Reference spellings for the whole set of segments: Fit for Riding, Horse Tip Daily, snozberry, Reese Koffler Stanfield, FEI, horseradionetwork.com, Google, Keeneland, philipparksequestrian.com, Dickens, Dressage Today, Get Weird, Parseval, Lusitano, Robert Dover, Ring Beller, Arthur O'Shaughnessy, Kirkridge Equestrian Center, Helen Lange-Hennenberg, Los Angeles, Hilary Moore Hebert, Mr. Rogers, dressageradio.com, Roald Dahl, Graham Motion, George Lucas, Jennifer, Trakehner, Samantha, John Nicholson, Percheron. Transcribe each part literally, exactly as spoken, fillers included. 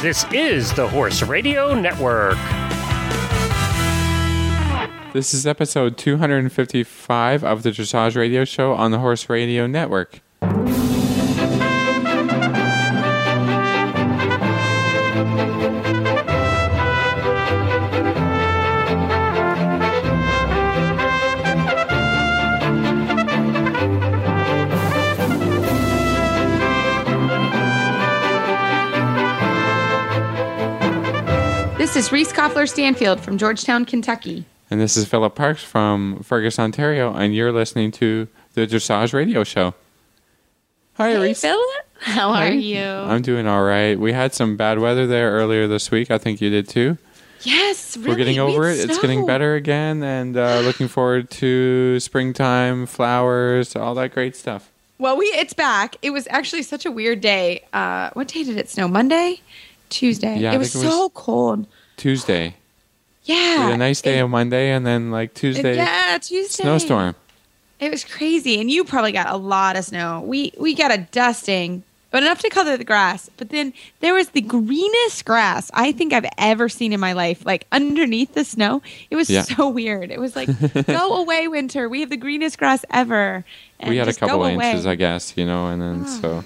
This is the Horse Radio Network. This is episode two hundred fifty-five of the Dressage Radio Show on the Horse Radio Network. This is Reese Koffler Stanfield from Georgetown, Kentucky. And this is Philip Parks from Fergus, Ontario, and you're listening to the Dressage Radio Show. Hi, hey, Reese. Phil. How Hi. Are you? I'm doing all right. We had some bad weather there earlier this week. I think you did too. Yes, really. We're getting over it. it. It's getting better again, and uh, looking forward to springtime, flowers, all that great stuff. Well, we it's back. It was actually such a weird day. Uh, what day did it snow? Monday? Tuesday. Yeah, it was it so was cold. Tuesday. Yeah. We had a nice day it, on Monday and then like Tuesday. Yeah, Tuesday. Snowstorm. It was crazy. And you probably got a lot of snow. We we got a dusting, but enough to color the grass. But then there was the greenest grass I think I've ever seen in my life. Like underneath the snow. It was yeah. so weird. It was like, go away, winter. We have the greenest grass ever. And we had a couple of inches, I guess, you know, and then oh. so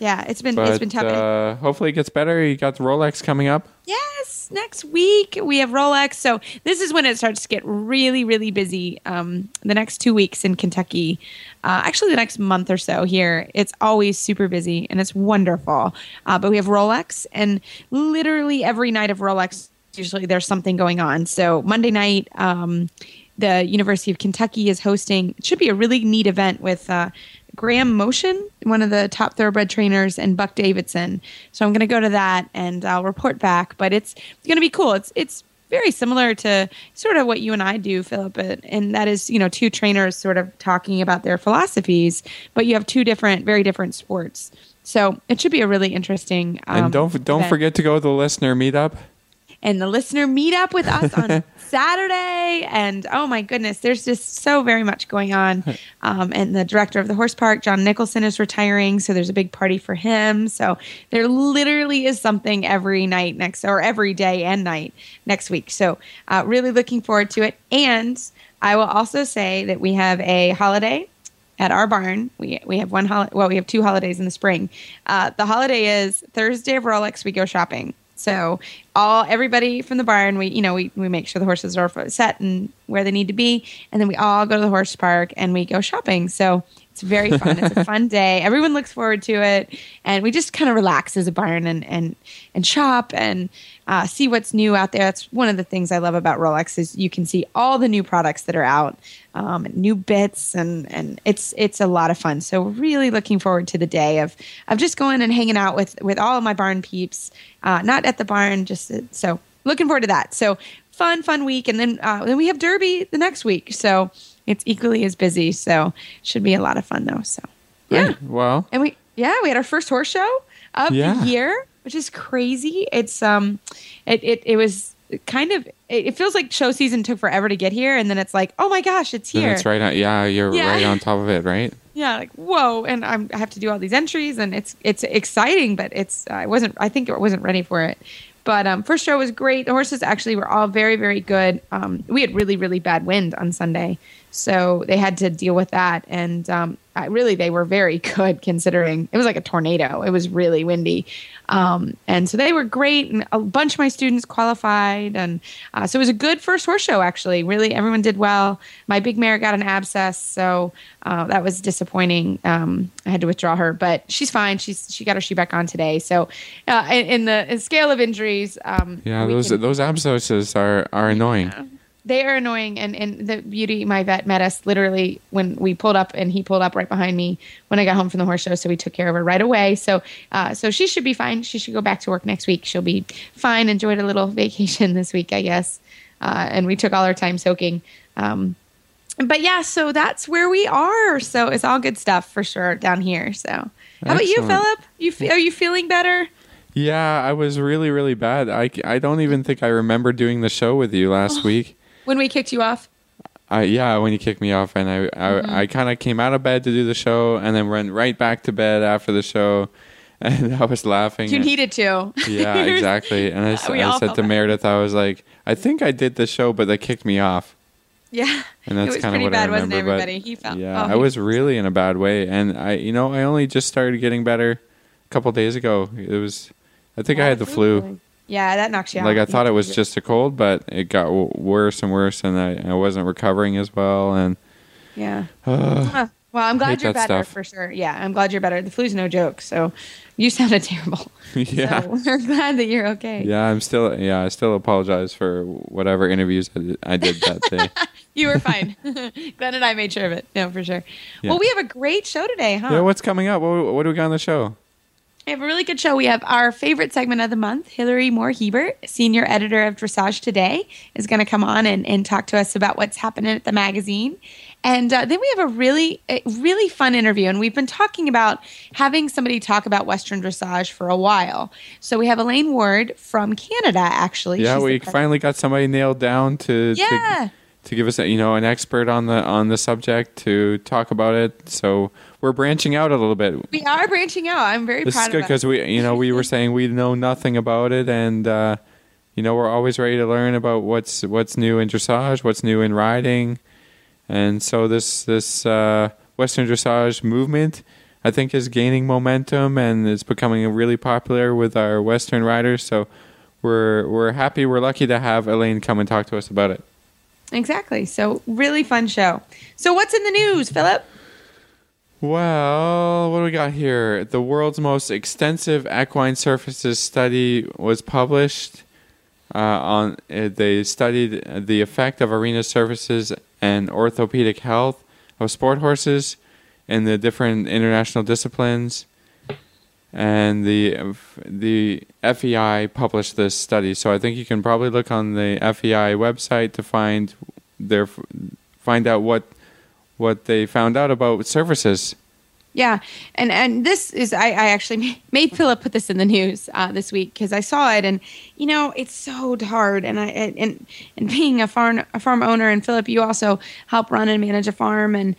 yeah, it's been but, it's been tough. Uh, hopefully it gets better. You got the Rolex coming up. Yes, next week we have Rolex. So this is when it starts to get really, really busy. Um, the next two weeks in Kentucky, uh, actually the next month or so here, it's always super busy and it's wonderful. Uh, but we have Rolex, and literally every night of Rolex, usually there's something going on. So Monday night, um, the University of Kentucky is hosting. It should be a really neat event with. Uh, Graham Motion, one of the top thoroughbred trainers, and Buck Davidson. So I'm going to go to that and I'll report back. But it's going to be cool. It's it's very similar to sort of what you and I do, Philip. And that is, you know, two trainers sort of talking about their philosophies. But you have two different, very different sports. So it should be a really interesting. Um, and don't don't event. forget to go to the listener meetup. And the listener meetup with us on Saturday, and oh my goodness, there's just so very much going on. Um, and the director of the horse park, John Nicholson, is retiring, so there's a big party for him. So there literally is something every night next, or every day and night next week. So uh, really looking forward to it. And I will also say that we have a holiday at our barn. We we have one hol- well, we have two holidays in the spring. Uh, the holiday is Thursday of Rolex. We go shopping. So all everybody from the barn, we you know we, we make sure the horses are set and where they need to be, and then we all go to the horse park and we go shopping. So it's very fun. It's a fun day. Everyone looks forward to it, and we just kind of relax as a barn and and and shop and uh, see what's new out there. That's one of the things I love about Rolex is you can see all the new products that are out, um, new bits, and and it's it's a lot of fun. So really looking forward to the day of of just going and hanging out with with all of my barn peeps. Uh, not at the barn, just so looking forward to that. So fun, fun week. And then, uh, then we have Derby the next week. So it's equally as busy. So should be a lot of fun though. So yeah. Right. Well, and we, yeah, we had our first horse show of yeah. the year, which is crazy. It's, um, it, it, it was kind of, it, it feels like show season took forever to get here. And then it's like, oh my gosh, it's here. It's right on. Yeah. You're yeah. right on top of it. Right. Yeah, like whoa, and I'm, I have to do all these entries, and it's it's exciting, but it's I wasn't I think I wasn't ready for it. But um, first show was great. The horses actually were all very very good. Um, we had really really bad wind on Sunday, so they had to deal with that. And um, I, really, they were very good considering it was like a tornado. It was really windy, um, and so they were great. And a bunch of my students qualified, and uh, so it was a good first horse show. Actually, really everyone did well. My big mare got an abscess, so. Uh, that was disappointing. Um, I had to withdraw her, but she's fine. She's she got her shoe back on today. So, uh, in, in the in scale of injuries, um, yeah, those can, those abscesses are are annoying. Yeah, they are annoying. And and the beauty, my vet met us literally when we pulled up, and he pulled up right behind me when I got home from the horse show. So we took care of her right away. So uh, so she should be fine. She should go back to work next week. She'll be fine. Enjoyed a little vacation this week, I guess. Uh, and we took all our time soaking. Um, But yeah, so that's where we are. So it's all good stuff for sure down here. So how Excellent. About you, Philip? You fe- are you feeling better? Yeah, I was really, really bad. I, I don't even think I remember doing the show with you last oh, week. When we kicked you off? Uh, yeah, when you kicked me off. And I, I, mm-hmm. I kind of came out of bed to do the show and then went right back to bed after the show. And I was laughing. You and, needed to. Yeah, exactly. And I, I said to Meredith, I was like, I think I did the show, but they kicked me off. Yeah, and that's it was pretty what bad, I remember, wasn't it, everybody? He felt, yeah, oh, I he was, was really in a bad way. And I, you know, I only just started getting better a couple days ago. It was, I think yeah, I had the flu. Yeah, that knocks you out. Like, I thought it was just a cold, but it got w- worse and worse, and I, I wasn't recovering as well. And yeah. Uh, huh. Well, I'm glad you're better stuff. for sure. Yeah, I'm glad you're better. The flu's no joke, so you sounded terrible. Yeah, so we're glad that you're okay. Yeah, I'm still. Yeah, I still apologize for whatever interviews I did that day. You were fine. Glenn and I made sure of it. No, for sure. Yeah. Well, we have a great show today, huh? Yeah. What's coming up? What, what do we got on the show? We have a really good show. We have our favorite segment of the month. Hilary Moore Hebert, senior editor of Dressage Today, is going to come on and, and talk to us about what's happening at the magazine. And uh, then we have a really, a really fun interview. And we've been talking about having somebody talk about Western dressage for a while. So we have Elaine Ward from Canada, actually. Yeah, She's we finally got somebody nailed down to, yeah. to to give us, you know, an expert on the on the subject to talk about it. So we're branching out a little bit. We are branching out. I'm very this proud of that. This is good because we, you know, we were saying we know nothing about it, and uh, you know, we're always ready to learn about what's what's new in dressage, what's new in riding. And so this this uh, Western dressage movement, I think, is gaining momentum and is becoming really popular with our Western riders. So we're we're happy, we're lucky to have Elaine come and talk to us about it. Exactly. So really fun show. So what's in the news, Philip? Well, what do we got here? The world's most extensive equine surfaces study was published. Uh, on uh, they studied the effect of arena surfaces and orthopedic health of sport horses in the different international disciplines, and the the F E I published this study. So I think you can probably look on the F E I website to find their find out what what they found out about surfaces. Yeah, and and this is, I, I actually made Philip put this in the news uh, this week because I saw it, and, you know, it's so hard, and I and and being a farm, a farm owner, and Philip, you also help run and manage a farm, and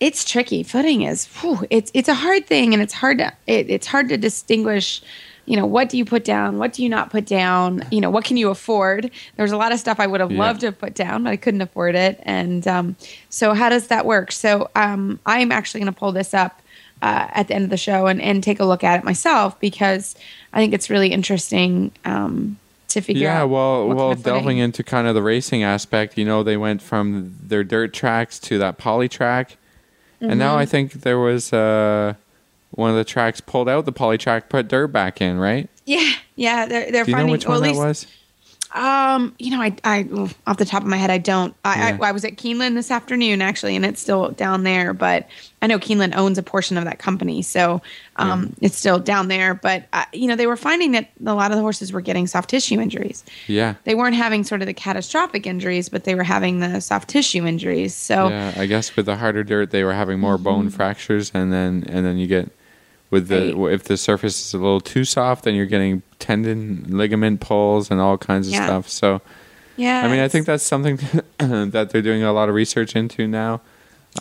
it's tricky. Footing is, whew, it's it's a hard thing, and it's hard to, it, it's hard to distinguish, you know, what do you put down, what do you not put down, you know, what can you afford? There's a lot of stuff I would have yeah. loved to have put down, but I couldn't afford it, and um, so how does that work? So um, I'm actually going to pull this up Uh, at the end of the show and, and take a look at it myself, because I think it's really interesting um, to figure yeah, out. Yeah, well, well kind of delving into kind of the racing aspect, you know, they went from their dirt tracks to that poly track. Mm-hmm. And now I think there was uh, one of the tracks pulled out the poly track, put dirt back in, right? Yeah, yeah. They're, they're Do you finding, know which one well, that was? Um, you know, I, I, off the top of my head, I don't, I, yeah. I, I was at Keeneland this afternoon actually, and it's still down there, but I know Keeneland owns a portion of that company. So, um, yeah. it's still down there, but uh, you know, they were finding that a lot of the horses were getting soft tissue injuries. Yeah. They weren't having sort of the catastrophic injuries, but they were having the soft tissue injuries. So yeah, I guess with the harder dirt, they were having more mm-hmm. bone fractures, and then, and then you get with the, right. if the surface is a little too soft, then you're getting tendon, ligament pulls, and all kinds of yeah. stuff. So, yeah, I mean, I think that's something that they're doing a lot of research into now.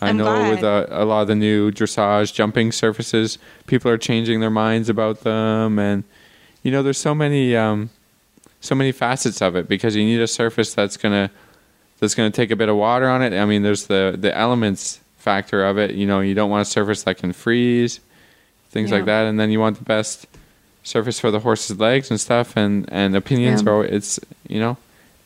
I I'm know glad. with uh, a lot of the new dressage jumping surfaces, people are changing their minds about them, and you know, there's so many, um, so many facets of it, because you need a surface that's gonna that's gonna take a bit of water on it. I mean, there's the the elements factor of it. You know, you don't want a surface that can freeze. Things yeah. like that, and then you want the best surface for the horse's legs and stuff, and, and opinions yeah. are always, it's, you know,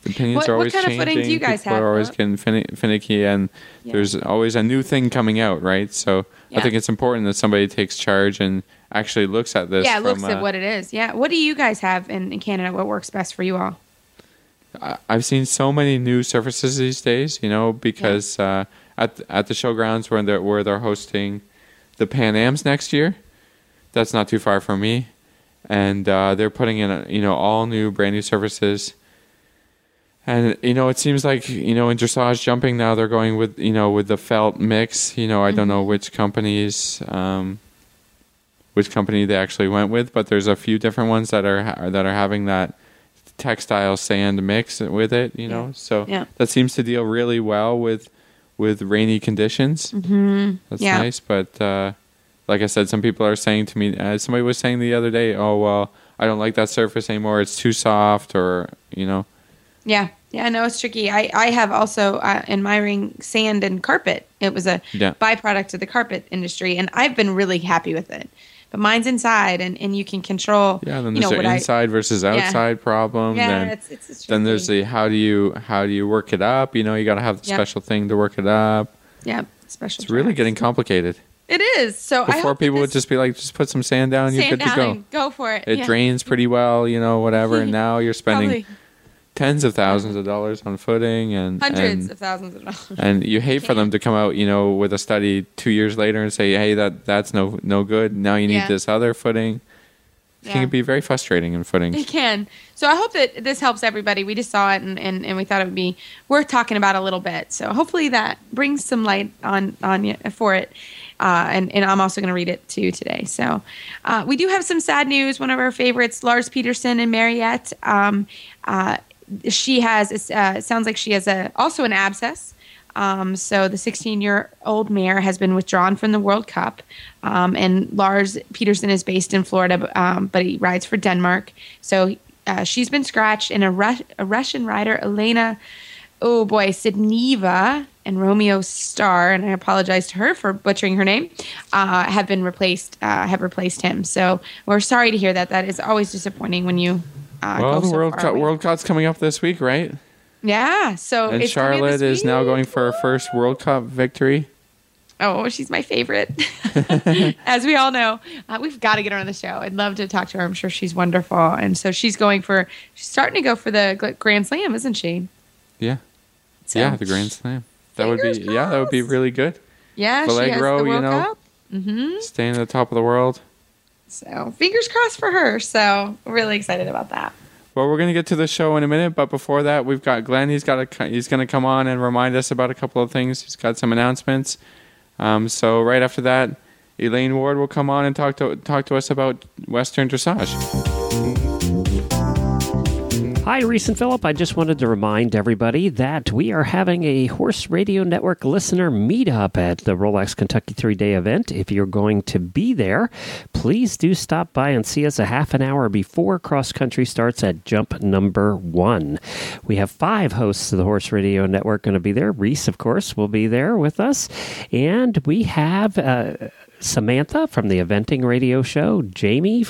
opinions what, are always changing. What kind changing. of footing do you guys People have? People are always getting fin- finicky, and yeah. there's always a new thing coming out, right? So yeah. I think it's important that somebody takes charge and actually looks at this. Yeah, from, looks at uh, what it is. Yeah. What do you guys have in, in Canada? What works best for you all? I, I've seen so many new surfaces these days, you know, because yeah. uh, at at the showgrounds where they're, where they're hosting the Pan Ams next year. That's not too far from me, and uh, they're putting in a, you know, all new, brand new surfaces, and you know, it seems like, you know, in dressage jumping now they're going with, you know, with the felt mix. You know, I mm-hmm. don't know which companies, um, which company they actually went with, but there's a few different ones that are that are having that textile sand mix with it. You know, yeah. so yeah. that seems to deal really well with with rainy conditions. Mm-hmm. That's yeah. nice, but. Uh, like I said, some people are saying to me, uh, somebody was saying the other day, oh, well, I don't like that surface anymore. It's too soft, or, you know. Yeah. Yeah, no, it's tricky. I, I have also, uh, in my ring, sand and carpet. It was a yeah. byproduct of the carpet industry, and I've been really happy with it. But mine's inside, and, and you can control. Yeah, then there's you know, the inside I, versus outside yeah. problem. Yeah, then, it's, it's, it's then there's the how do you how do you work it up? You know, you got to have the yep. special thing to work it up. Yeah, special. It's tracks. Really getting complicated. It is. So before I hope people would just be like, just put some sand down, sand you're good down to go. And go for it. It yeah. drains pretty well, you know, whatever. And now you're spending Probably. tens of thousands of dollars on footing and hundreds and, of thousands of dollars. And you hate you for them to come out, you know, with a study two years later and say, hey, that that's no no good. Now you need yeah. this other footing. It yeah. can be very frustrating in footings. It can. So I hope that this helps everybody. We just saw it, and, and, and we thought it would be worth talking about a little bit. So hopefully that brings some light on on you, for it. Uh, and, and I'm also going to read it too today. So uh, we do have some sad news. One of our favorites, Lars Peterson and Mariette. Um, uh, she has, uh, it sounds like she has a, also an abscess. Um, so the sixteen-year-old mare has been withdrawn from the World Cup. Um, and Lars Peterson is based in Florida, um, but he rides for Denmark. So uh, she's been scratched. And a, Ru- a Russian rider, Elena, oh boy, Sidneva, and Romeo Star, and I apologize to her for butchering her name, uh, have been replaced, uh, have replaced him. So we're sorry to hear that. That is always disappointing when you uh, well, go the so World Cup, World Cup's coming up this week, right? Yeah. So and it's Charlotte is week. now going for her first World Cup victory. Oh, she's my favorite. As we all know, uh, we've got to get her on the show. I'd love to talk to her. I'm sure she's wonderful. And so she's going for, she's starting to go for the Grand Slam, isn't she? Yeah. So. Yeah, the Grand Slam. That would be, yeah, that would be really good. Yeah, Vallegro, she has the World you know, Cup. Mm-hmm. Staying at the top of the world. So, fingers crossed for her. So, really excited about that. Well, we're going to get to the show in a minute, but before that, we've got Glenn. He's got a, he's going to come on and remind us about a couple of things. He's got some announcements. Um, so, right after that, Elaine Ward will come on and talk to talk to us about Western Dressage. Hi, Reese and Philip. I just wanted to remind everybody that we are having a Horse Radio Network listener meetup at the Rolex Kentucky three-day event. If you're going to be there, please do stop by and see us a half an hour before cross-country starts at jump number one. We have five hosts of the Horse Radio Network going to be there. Reese, of course, will be there with us. And we have... Uh, Samantha from the Eventing Radio Show, Jamie,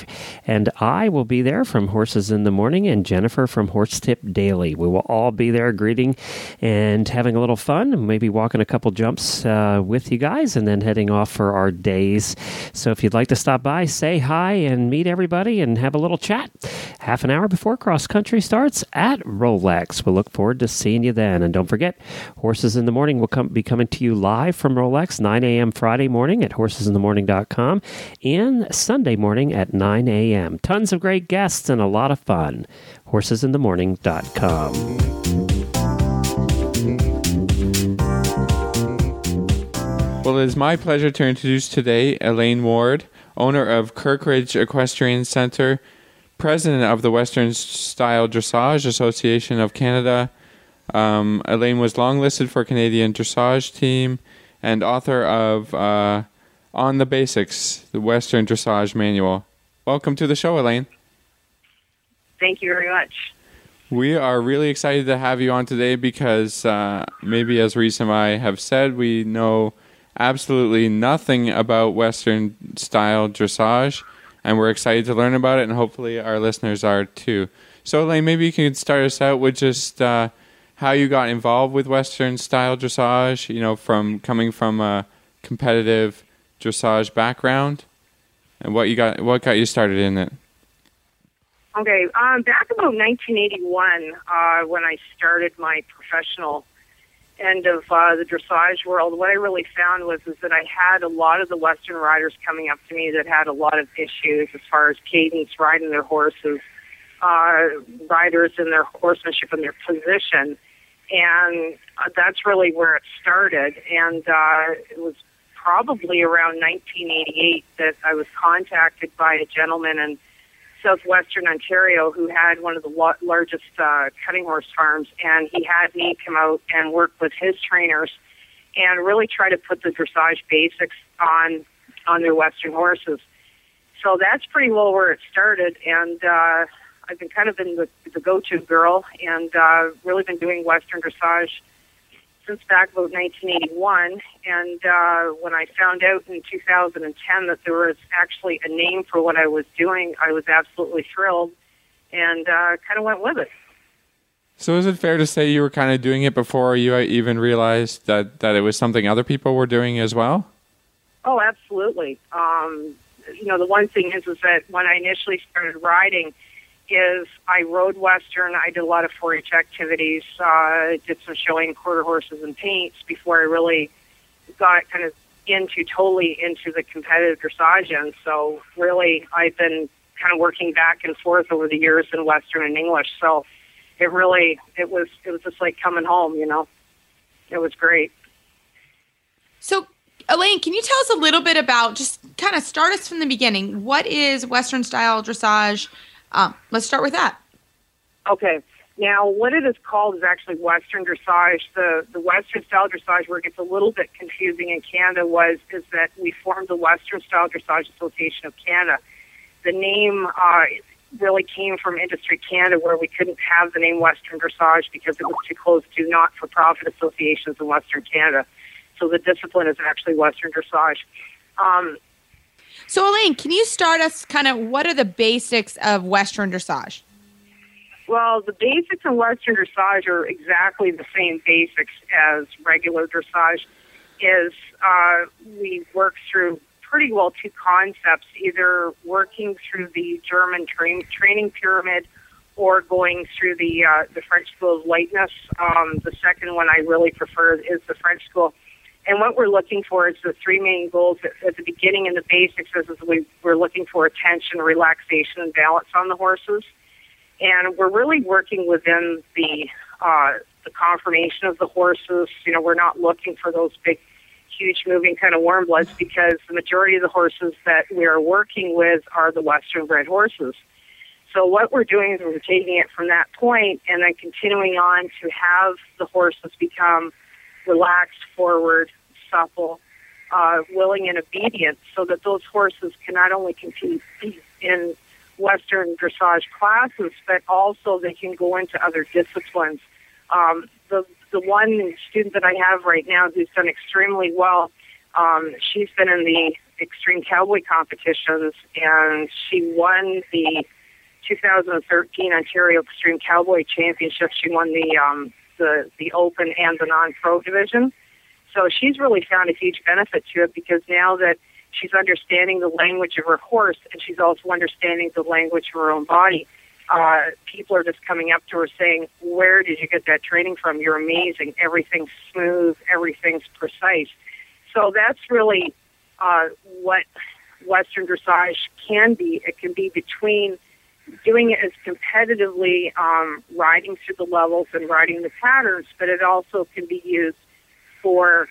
and I will be there from Horses in the Morning, and Jennifer from Horse Tip Daily. We will all be there greeting and having a little fun, maybe walking a couple jumps uh, with you guys, and then heading off for our days. So if you'd like to stop by, say hi and meet everybody and have a little chat half an hour before cross country starts at Rolex. We'll look forward to seeing you then. And don't forget, Horses in the Morning will come be coming to you live from Rolex, nine a.m. Friday morning at Horses in the morning dot com and Sunday morning at nine a.m. Tons of great guests and a lot of fun. horses in the morning dot com. Well, it is my pleasure to introduce today Elaine Ward, owner of Kirkridge Equestrian Center, president of the Western Style Dressage Association of Canada. Um, Elaine was longlisted for Canadian Dressage Team and author of uh, On the Basics, the Western Dressage Manual. Welcome to the show, Elaine. Thank you very much. We are really excited to have you on today because uh, maybe as Reese and I have said, we know absolutely nothing about Western style dressage, and we're excited to learn about it, and hopefully our listeners are too. So, Elaine, maybe you can start us out with just uh, how you got involved with Western style dressage, you know, from coming from a competitive dressage background, and what you got, what got you started in it? Okay, um, back about nineteen eighty-one, uh, when I started my professional end of uh, the dressage world, what I really found was is that I had a lot of the Western riders coming up to me that had a lot of issues as far as cadence, riding their horses, uh, riders in their horsemanship and their position, and uh, that's really where it started, and uh, it was probably around nineteen eighty-eight that I was contacted by a gentleman in southwestern Ontario who had one of the lo- largest uh, cutting horse farms, and he had me come out and work with his trainers and really try to put the dressage basics on on their Western horses. So that's pretty well where it started, and uh, I've been kind of been the, the go-to girl, and uh, really been doing Western dressage since back about nineteen eighty-one. And uh, when I found out in two thousand ten that there was actually a name for what I was doing, I was absolutely thrilled, and uh, kind of went with it. So is it fair to say you were kind of doing it before you even realized that, that it was something other people were doing as well? Oh, absolutely. Um, you know, the one thing is, is that when I initially started riding is I rode Western. I did a lot of four H activities, uh, did some showing quarter horses and paints before I really got kind of into, totally into the competitive dressage. And so really I've been kind of working back and forth over the years in Western and English. So it really, it was, it was just like coming home, you know. It was great. So, Elaine, can you tell us a little bit about, just kind of start us from the beginning. What is Western style dressage? Um, let's start with that. Okay. Now, what it is called is actually Western dressage. The the Western style dressage, where it gets a little bit confusing in Canada, was is that we formed the Western Style Dressage Association of Canada. The name uh, really came from Industry Canada, where we couldn't have the name Western dressage because it was too close to not-for-profit associations in Western Canada. So the discipline is actually Western dressage. Um, so, Elaine, can you start us kind of, what are the basics of Western dressage? Well, the basics of Western dressage are exactly the same basics as regular dressage. Is uh, we work through pretty well two concepts, either working through the German tra- training pyramid or going through the uh, the French School of Lightness. Um, the second one I really prefer is the French School. And what we're looking for is the three main goals at the beginning, and the basics is, is we, we're looking for attention, relaxation, and balance on the horses. And we're really working within the uh, the conformation of the horses. You know, we're not looking for those big, huge moving kind of warm bloods, because the majority of the horses that we are working with are the Western bred horses. So what we're doing is we're taking it from that point and then continuing on to have the horses become relaxed, forward, supple, uh, willing and obedient, so that those horses can not only compete in Western dressage classes, but also they can go into other disciplines. Um, the the one student that I have right now who's done extremely well, um, she's been in the extreme cowboy competitions, and she won the two thousand thirteen Ontario Extreme Cowboy Championship. She won the um, the the open and the non-pro division. So she's really found a huge benefit to it, because now that she's understanding the language of her horse, and she's also understanding the language of her own body, uh, people are just coming up to her saying, "Where did you get that training from? You're amazing. Everything's smooth. Everything's precise." So that's really uh, what Western dressage can be. It can be between doing it as competitively, um, riding through the levels and riding the patterns, but it also can be used for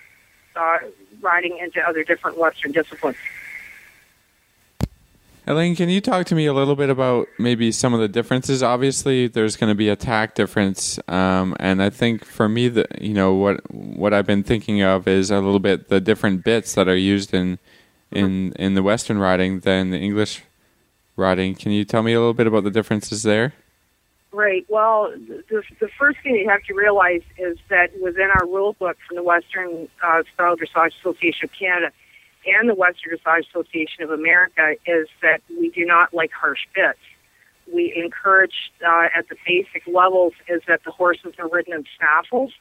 uh, riding into other different Western disciplines. Elaine, can you talk to me a little bit about maybe some of the differences? Obviously, there's going to be a tack difference, um, and I think for me, the, you know, what what I've been thinking of is a little bit the different bits that are used in in, mm-hmm. in the Western riding than the English riding. Can you tell me a little bit about the differences there? Right. Well, the, the first thing you have to realize is that within our rule book from the Western uh, Style Dressage Association of Canada and the Western Dressage Association of America is that we do not like harsh bits. We encourage uh, at the basic levels is that the horses are ridden in snaffles.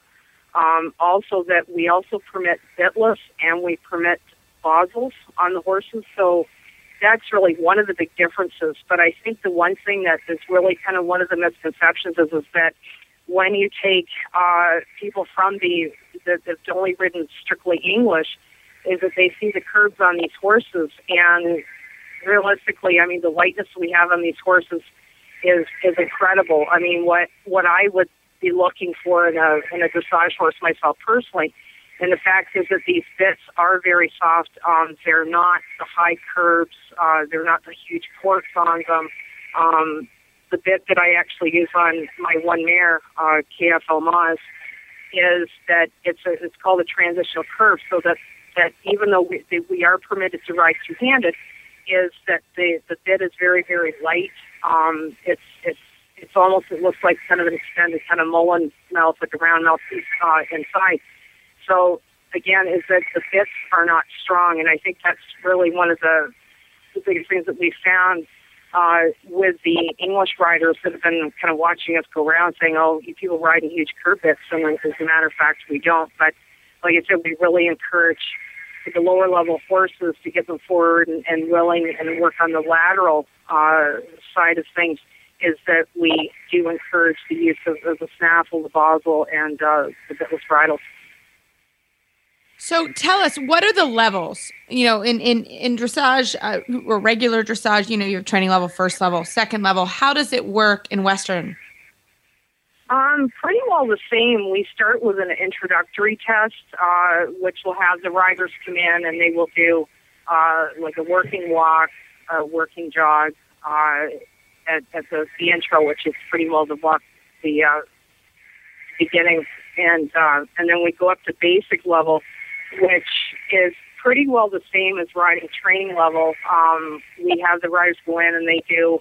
Um, also that we also permit bitless and we permit bosles on the horses. So that's really one of the big differences. But I think the one thing that is really kind of one of the misconceptions is, is that when you take uh, people from the that have only ridden strictly English, is that they see the curves on these horses. And realistically, I mean, the lightness we have on these horses is is incredible. I mean, what, what I would be looking for in a in a dressage horse myself personally. And the fact is that these bits are very soft. Um, they're not the high curves. Uh, they're not the huge corks on them. Um, the bit that I actually use on my one mare, uh, K F L Maz, is that it's a, it's called a transitional curve, so that that even though we, they, we are permitted to ride two-handed, is that the the bit is very, very light. Um, it's it's it's almost, it looks like kind of an extended kind of mullen mouth with the round mouth uh, inside. So again, is that the bits are not strong, and I think that's really one of the, the biggest things that we found uh, with the English riders that have been kind of watching us go around saying, "Oh, you people ride in huge curb bits," and as a matter of fact, we don't. But like I said, we really encourage the lower level horses to get them forward and, and willing and work on the lateral uh, side of things, is that we do encourage the use of, of the snaffle, the boswell, and uh, the bitless bridles. So tell us, what are the levels? You know, in, in, in dressage uh, or regular dressage, you know, you have training level, first level, second level. How does it work in Western? Um, pretty well the same. We start with an introductory test, uh, which will have the riders come in and they will do uh, like a working walk, a working jog uh, at, at the, the intro, which is pretty well the walk, the uh, beginning, and uh, and then we go up to basic level, which is pretty well the same as riding training level. Um, we have the riders go in and they do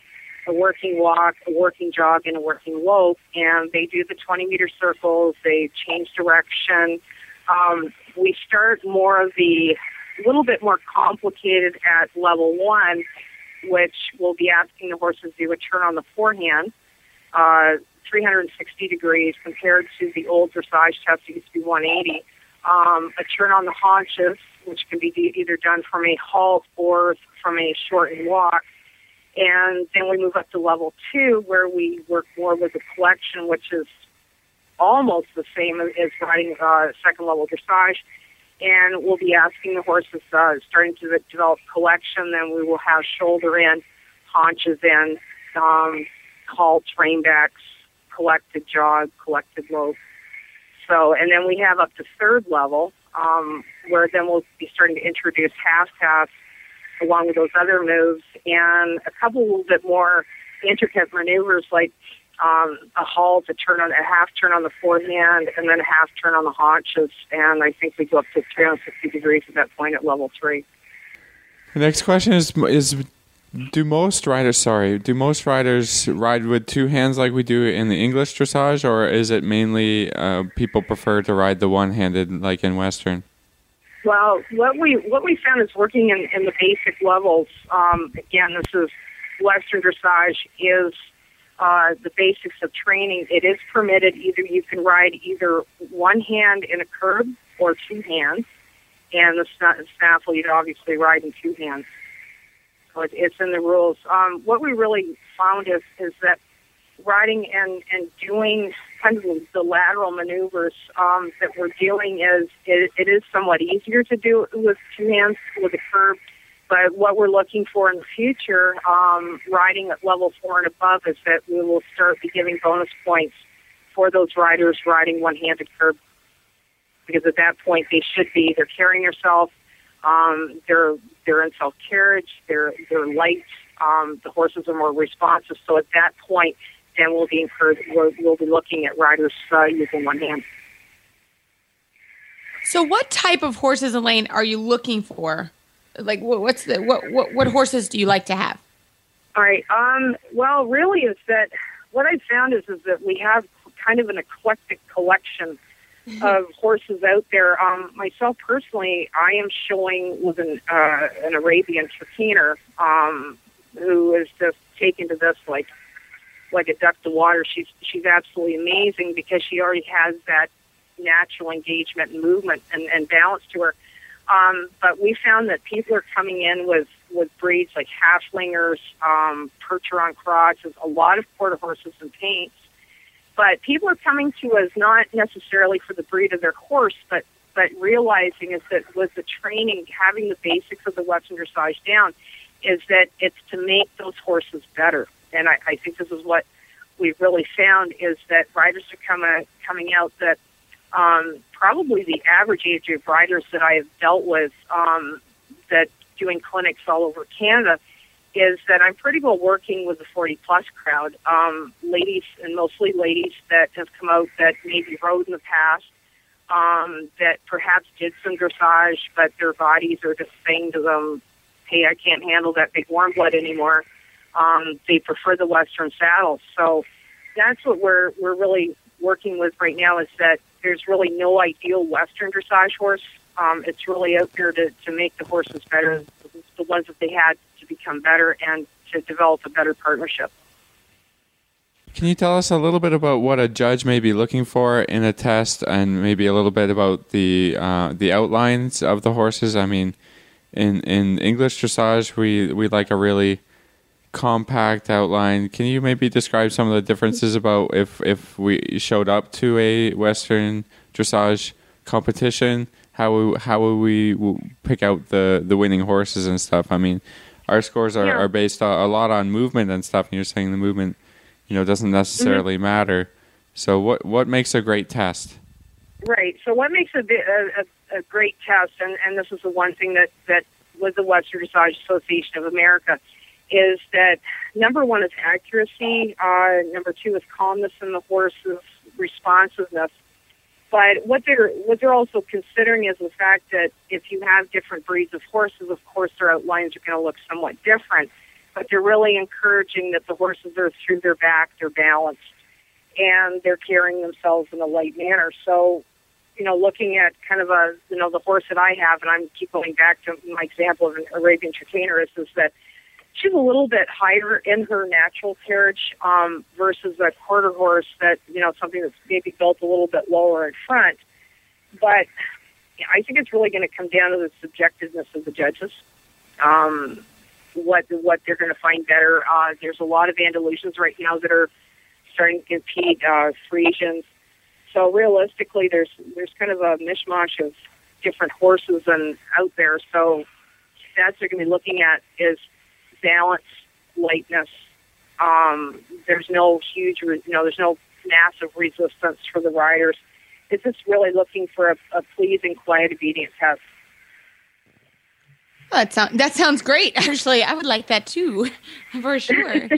a working walk, a working jog, and a working lope, and they do the twenty-meter circles, they change direction. Um, we start more of the, a little bit more complicated at level one, which will be asking the horses to do a turn on the forehand, uh, three hundred sixty degrees compared to the old dressage test, it used to be one eighty. Um, a turn on the haunches, which can be either done from a halt or from a shortened walk. And then we move up to level two, where we work more with the collection, which is almost the same as riding uh, second-level dressage. And we'll be asking the horses, uh, starting to develop collection, then we will have shoulder in, haunches in, um, halts, rein backs, collected jog, collected lope. So, and then we have up to third level, um, where then we'll be starting to introduce half-tasks, along with those other moves, and a couple little bit more intricate maneuvers like um, a halt, a turn on, a half turn on the forehand, and then a half turn on the haunches. And I think we go up to three hundred sixty degrees at that point at level three. The next question is: Is do most riders sorry do most riders ride with two hands like we do in the English dressage, or is it mainly uh, people prefer to ride the one-handed like in Western? Well, what we what we found is working in, in the basic levels. Um, again, this is Western dressage is uh, the basics of training. It is permitted either you can ride either one hand in a curb or two hands, and the snaffle you'd obviously ride in two hands. So it, it's in the rules. Um, what we really found is is that riding and, and doing kind of the lateral maneuvers um, that we're doing is, it, it is somewhat easier to do with two hands with a curb, but what we're looking for in the future, um, riding at level four and above, is that we will start be giving bonus points for those riders riding one-handed curb, because at that point they should be, they're carrying themselves, um, they're, they're in self-carriage, they're, they're light, um, the horses are more responsive, so at that point, then we'll be encouraged, we'll, we'll be looking at riders uh, using one hand. So, what type of horses, Elaine, are you looking for? Like, what's the what what, what horses do you like to have? All right. Um, well, really, is that what I found is is that we have kind of an eclectic collection mm-hmm. of horses out there. Um, myself personally, I am showing with an uh, an Arabian Trakehner, um, who is just taken to this like. like a duck to water. She's she's absolutely amazing because she already has that natural engagement and movement and, and balance to her. Um, but we found that people are coming in with, with breeds like halflingers, um, Percheron crosses, a lot of quarter horses and paints. But people are coming to us not necessarily for the breed of their horse, but, but realizing is that with the training, having the basics of the Western dressage down, is that it's to make those horses better. And I, I think this is what we've really found, is that riders are come, uh, coming out that um, probably the average age of riders that I have dealt with um, that doing clinics all over Canada is that I'm pretty well working with the forty-plus crowd, um, ladies and mostly ladies that have come out that maybe rode in the past, um, that perhaps did some dressage, but their bodies are just saying to them, hey, I can't handle that big warm blood anymore. Um, they prefer the Western saddle. So that's what we're we're really working with right now, is that there's really no ideal Western dressage horse. Um, it's really out there to, to make the horses better, the ones that they had, to become better and to develop a better partnership. Can you tell us a little bit about what a judge may be looking for in a test, and maybe a little bit about the uh, the outlines of the horses? I mean, in, in English dressage, we, we like a really compact outline. Can you maybe describe some of the differences about if, if we showed up to a Western dressage competition, how we, how would we pick out the, the winning horses and stuff? I mean, our scores are, yeah. are based on, a lot on movement and stuff, and you're saying the movement, you know, doesn't necessarily mm-hmm. matter. So what what makes a great test? Right. So what makes a, a, a great test, and, and this is the one thing that, that with the Western Dressage Association of America, is that number one is accuracy, uh, number two is calmness in the horse's responsiveness. But what they're what they're also considering is the fact that if you have different breeds of horses, of course their outlines are going to look somewhat different. But they're really encouraging that the horses are through their back, they're balanced, and they're carrying themselves in a light manner. So, you know, looking at kind of a, you know, the horse that I have, and I keep going back to my example of an Arabian chicaneress, is that she's a little bit higher in her natural carriage um, versus a quarter horse that, you know, something that's maybe built a little bit lower in front. But I think it's really going to come down to the subjectiveness of the judges. Um what what they're going to find better. Uh, there's a lot of Andalusians right now that are starting to compete, uh, Frisians. So realistically, there's there's kind of a mishmash of different horses and out there. So that's what they're going to be looking at is balance, lightness. Um, there's no huge, you know, there's no massive resistance for the riders. It's just really looking for a, a pleasing, quiet, obedient test. Well, that, sound, that sounds great, actually. I would like that, too, for sure.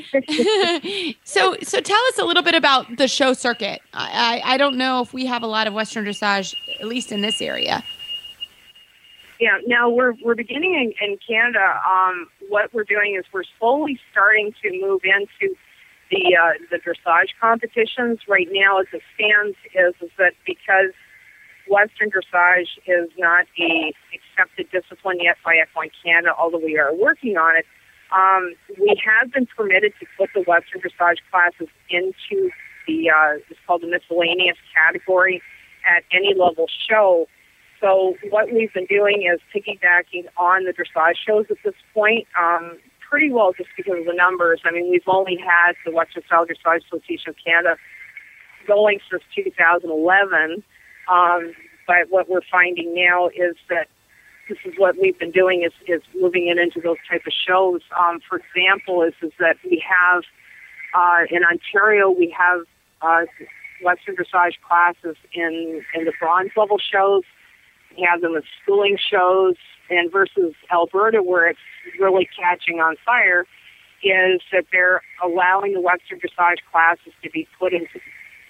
so so tell us a little bit about the show circuit. I, I don't know if we have a lot of Western dressage, at least in this area. Yeah, now we're we're beginning in, in Canada. Um, what we're doing is we're slowly starting to move into the uh, the dressage competitions. Right now, as it stands, is, is that because Western dressage is not a accepted discipline yet by F one Canada, although we are working on it. Um, we have been permitted to put the Western dressage classes into the, uh, it's called the miscellaneous category at any level show. So what we've been doing is piggybacking on the dressage shows at this point, um, pretty well just because of the numbers. I mean, we've only had the Western Style Dressage Association of Canada going since two thousand eleven. Um, but what we're finding now is that this is what we've been doing is, is moving it into those type of shows. Um, for example, is, is that we have, uh, in Ontario, we have, uh, Western dressage classes in, in the bronze level shows. We have them as schooling shows, and versus Alberta, where it's really catching on fire, is that they're allowing the Western dressage classes to be put into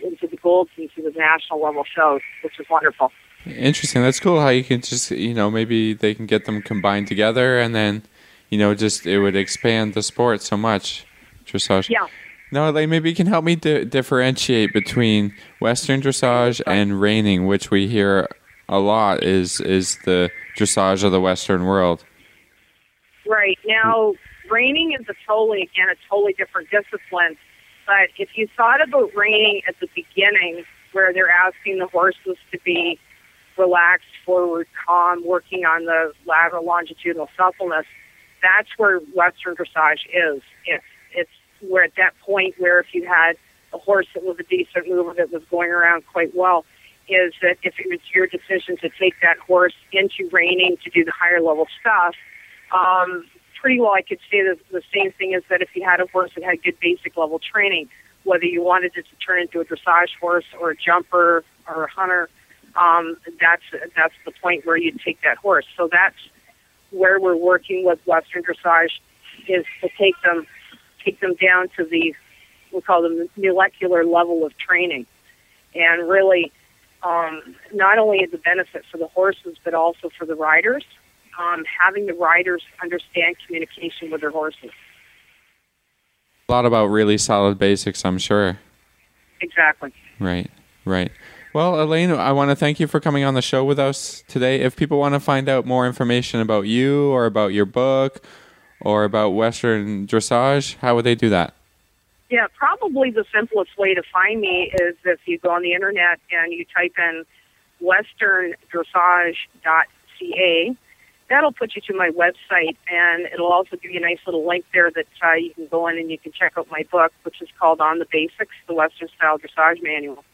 into the golds, into the national level shows, which is wonderful. Interesting. That's cool how you can just, you know, maybe they can get them combined together, and then, you know, just it would expand the sport so much. Dressage. Yeah. Now, Elaine, maybe you can help me di- differentiate between Western dressage and reining, which we hear a lot is, is the dressage of the Western world. Right. Now, reining is a totally, again, a totally different discipline. But if you thought about reining at the beginning, where they're asking the horses to be relaxed, forward, calm, working on the lateral longitudinal suppleness, that's where Western dressage is. It's it's where at that point where if you had a horse that was a decent mover that was going around quite well, is that if it was your decision to take that horse into reining to do the higher level stuff, um, pretty well I could say that the same thing is that if you had a horse that had good basic level training, whether you wanted it to turn into a dressage horse or a jumper or a hunter, um, that's that's the point where you take that horse. So that's where we're working with Western dressage, is to take them take them down to the, we call them the molecular level of training, and really um, not only is a benefit for the horses, but also for the riders, um, having the riders understand communication with their horses. A lot about really solid basics, I'm sure. Exactly. Right, right. Well, Elaine, I want to thank you for coming on the show with us today. If people want to find out more information about you or about your book or about Western Dressage, how would they do that? Yeah, probably the simplest way to find me is if you go on the internet and you type in western dressage dot c a. That'll put you to my website, and it'll also give you a nice little link there that uh, you can go in and you can check out my book, which is called On the Basics, the Western Style Dressage Manual.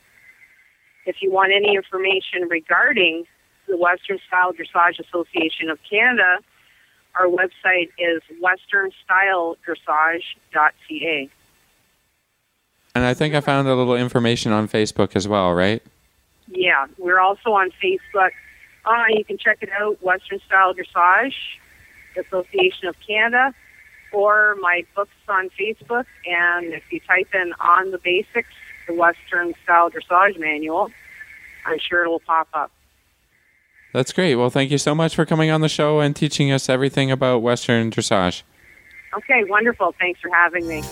If you want any information regarding the Western Style Dressage Association of Canada, our website is western style dressage dot c a. And I think I found a little information on Facebook as well, right? Yeah, we're also on Facebook. Uh, you can check it out, Western Style Dressage Association of Canada, or my book's on Facebook. And if you type in On the Basics, the Western Style Dressage Manual, I'm sure it'll pop up. That's great. Well, thank you so much for coming on the show and teaching us everything about Western dressage. Okay, wonderful. Thanks for having me.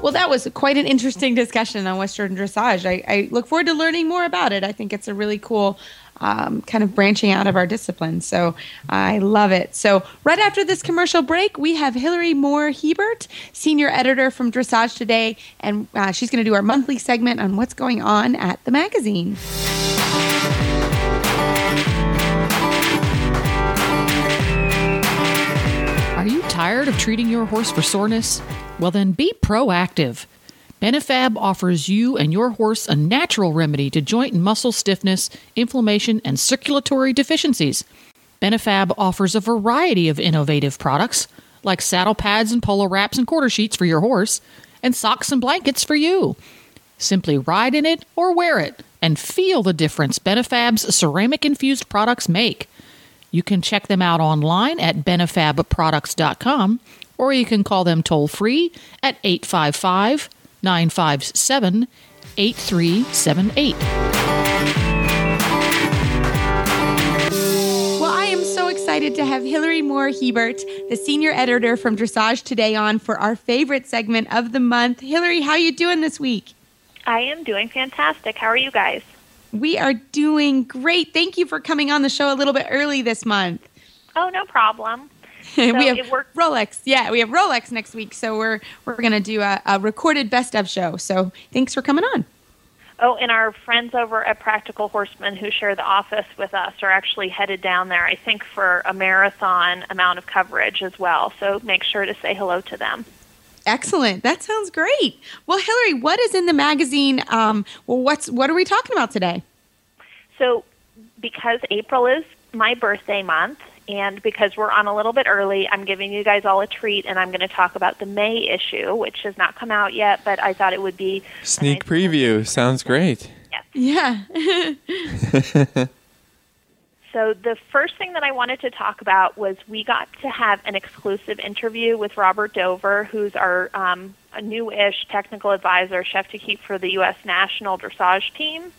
Well, that was quite an interesting discussion on Western dressage. I, I look forward to learning more about it. I think it's a really cool um, kind of branching out of our discipline. So I love it. So right after this commercial break, we have Hilary Moore Hebert, senior editor from Dressage Today, and uh, she's going to do our monthly segment on what's going on at the magazine. Are you tired of treating your horse for soreness? Well, then be proactive. Benefab offers you and your horse a natural remedy to joint and muscle stiffness, inflammation, and circulatory deficiencies. Benefab offers a variety of innovative products, like saddle pads and polo wraps and quarter sheets for your horse, and socks and blankets for you. Simply ride in it or wear it, and feel the difference Benefab's ceramic-infused products make. You can check them out online at benefab products dot com, or you can call them toll-free at eight five five, nine five seven, eight three seven eight. Well, I am so excited to have Hilary Moore Hebert, the senior editor from Dressage Today, on for our favorite segment of the month. Hilary, how are you doing this week? I am doing fantastic. How are you guys? We are doing great. Thank you for coming on the show a little bit early this month. Oh, no problem. So we have Rolex. Yeah, we have Rolex next week, so we're we're going to do a, a recorded best of show. So thanks for coming on. Oh, and our friends over at Practical Horsemen who share the office with us are actually headed down there, I think, for a marathon amount of coverage as well. So make sure to say hello to them. Excellent. That sounds great. Well, Hilary, what is in the magazine? Um, well, what's what are we talking about today? So because April is my birthday month, and because we're on a little bit early, I'm giving you guys all a treat, and I'm going to talk about the May issue, which has not come out yet, but I thought it would be... Sneak nice preview. Episode. Sounds great. Yes. Yeah. So the first thing that I wanted to talk about was we got to have an exclusive interview with Robert Dover, who's our um, a new-ish technical advisor, chef to keep for the U S National Dressage Team.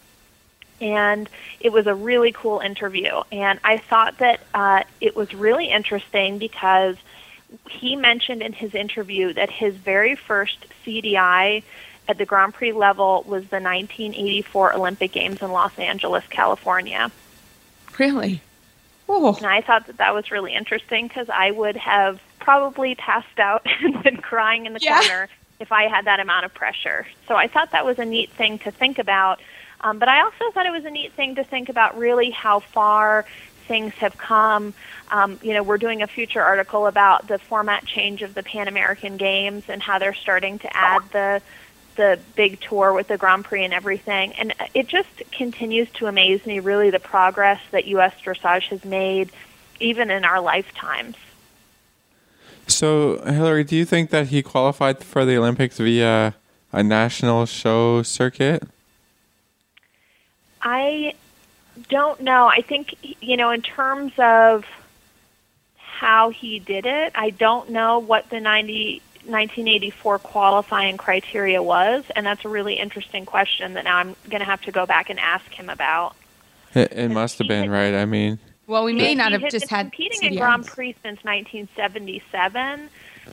And it was a really cool interview. And I thought that uh, it was really interesting because he mentioned in his interview that his very first C D I at the Grand Prix level was the nineteen eighty-four Olympic Games in Los Angeles, California. Really? Oh. And I thought that that was really interesting because I would have probably passed out and been crying in the yeah. corner if I had that amount of pressure. So I thought that was a neat thing to think about. Um, but I also thought it was a neat thing to think about really how far things have come. Um, you know, we're doing a future article about the format change of the Pan American Games and how they're starting to add the the big tour with the Grand Prix and everything. And it just continues to amaze me, really, the progress that U S dressage has made, even in our lifetimes. So, Hilary, do you think that he qualified for the Olympics via a national show circuit? I don't know. I think, you know, in terms of how he did it, I don't know what the ninety nineteen eighty-four qualifying criteria was, and that's a really interesting question that now I'm going to have to go back and ask him about. It, it must have been, had, right? I mean... Well, we may he, not have had just been had... competing C D Ms. In Grand Prix since nineteen seventy-seven,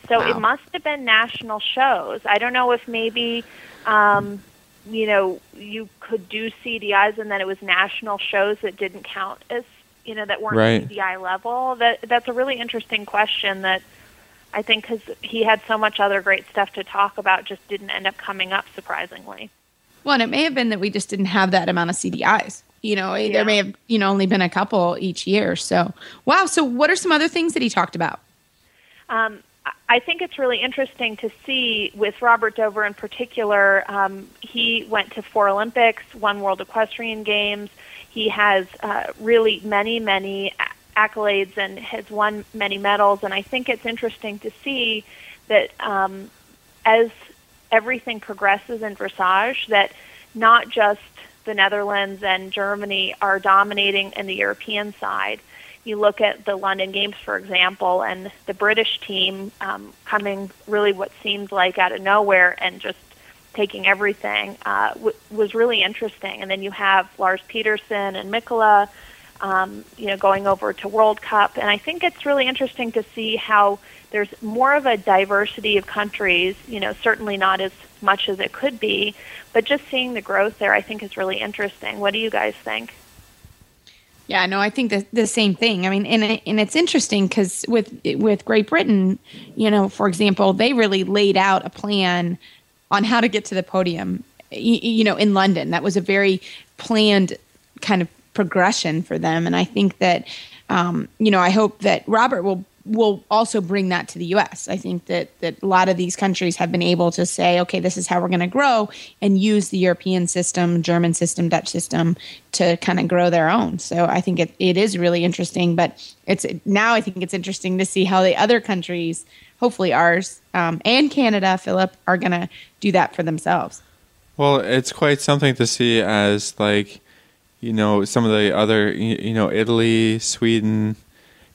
so wow. It must have been national shows. I don't know if maybe, um, you know, you could do C D Is and then it was national shows that didn't count as, you know, that weren't right. C D I level. That That's a really interesting question that I think because he had so much other great stuff to talk about just didn't end up coming up, surprisingly. Well, and it may have been that we just didn't have that amount of C D Is. You know, yeah. There may have, you know, only been a couple each year. So, wow. So what are some other things that he talked about? Um, I think it's really interesting to see with Robert Dover in particular. Um, he went to four Olympics, won World Equestrian Games. He has uh, really many, many accolades and has won many medals. And I think it's interesting to see that um, as everything progresses in dressage, that not just the Netherlands and Germany are dominating in the European side. You look at the London Games, for example, and the British team um, coming really what seemed like out of nowhere and just taking everything uh, w- was really interesting. And then you have Lars Peterson and Mikola, um, you know, going over to World Cup. And I think it's really interesting to see how there's more of a diversity of countries, you know, certainly not as much as it could be, but just seeing the growth there I think is really interesting. What do you guys think? Yeah, no, I think the, the same thing. I mean, and and it's interesting because with with Great Britain, you know, for example, they really laid out a plan on how to get to the podium, you, you know, in London. That was a very planned kind of progression for them. And I think that, um, you know, I hope that Robert will will also bring that to the U S. I think that, that a lot of these countries have been able to say, okay, this is how we're going to grow and use the European system, German system, Dutch system to kind of grow their own. So I think it, it is really interesting, but it's now I think it's interesting to see how the other countries, hopefully ours um, and Canada, Philip, are going to do that for themselves. Well, it's quite something to see as like, you know, some of the other, you know, Italy, Sweden,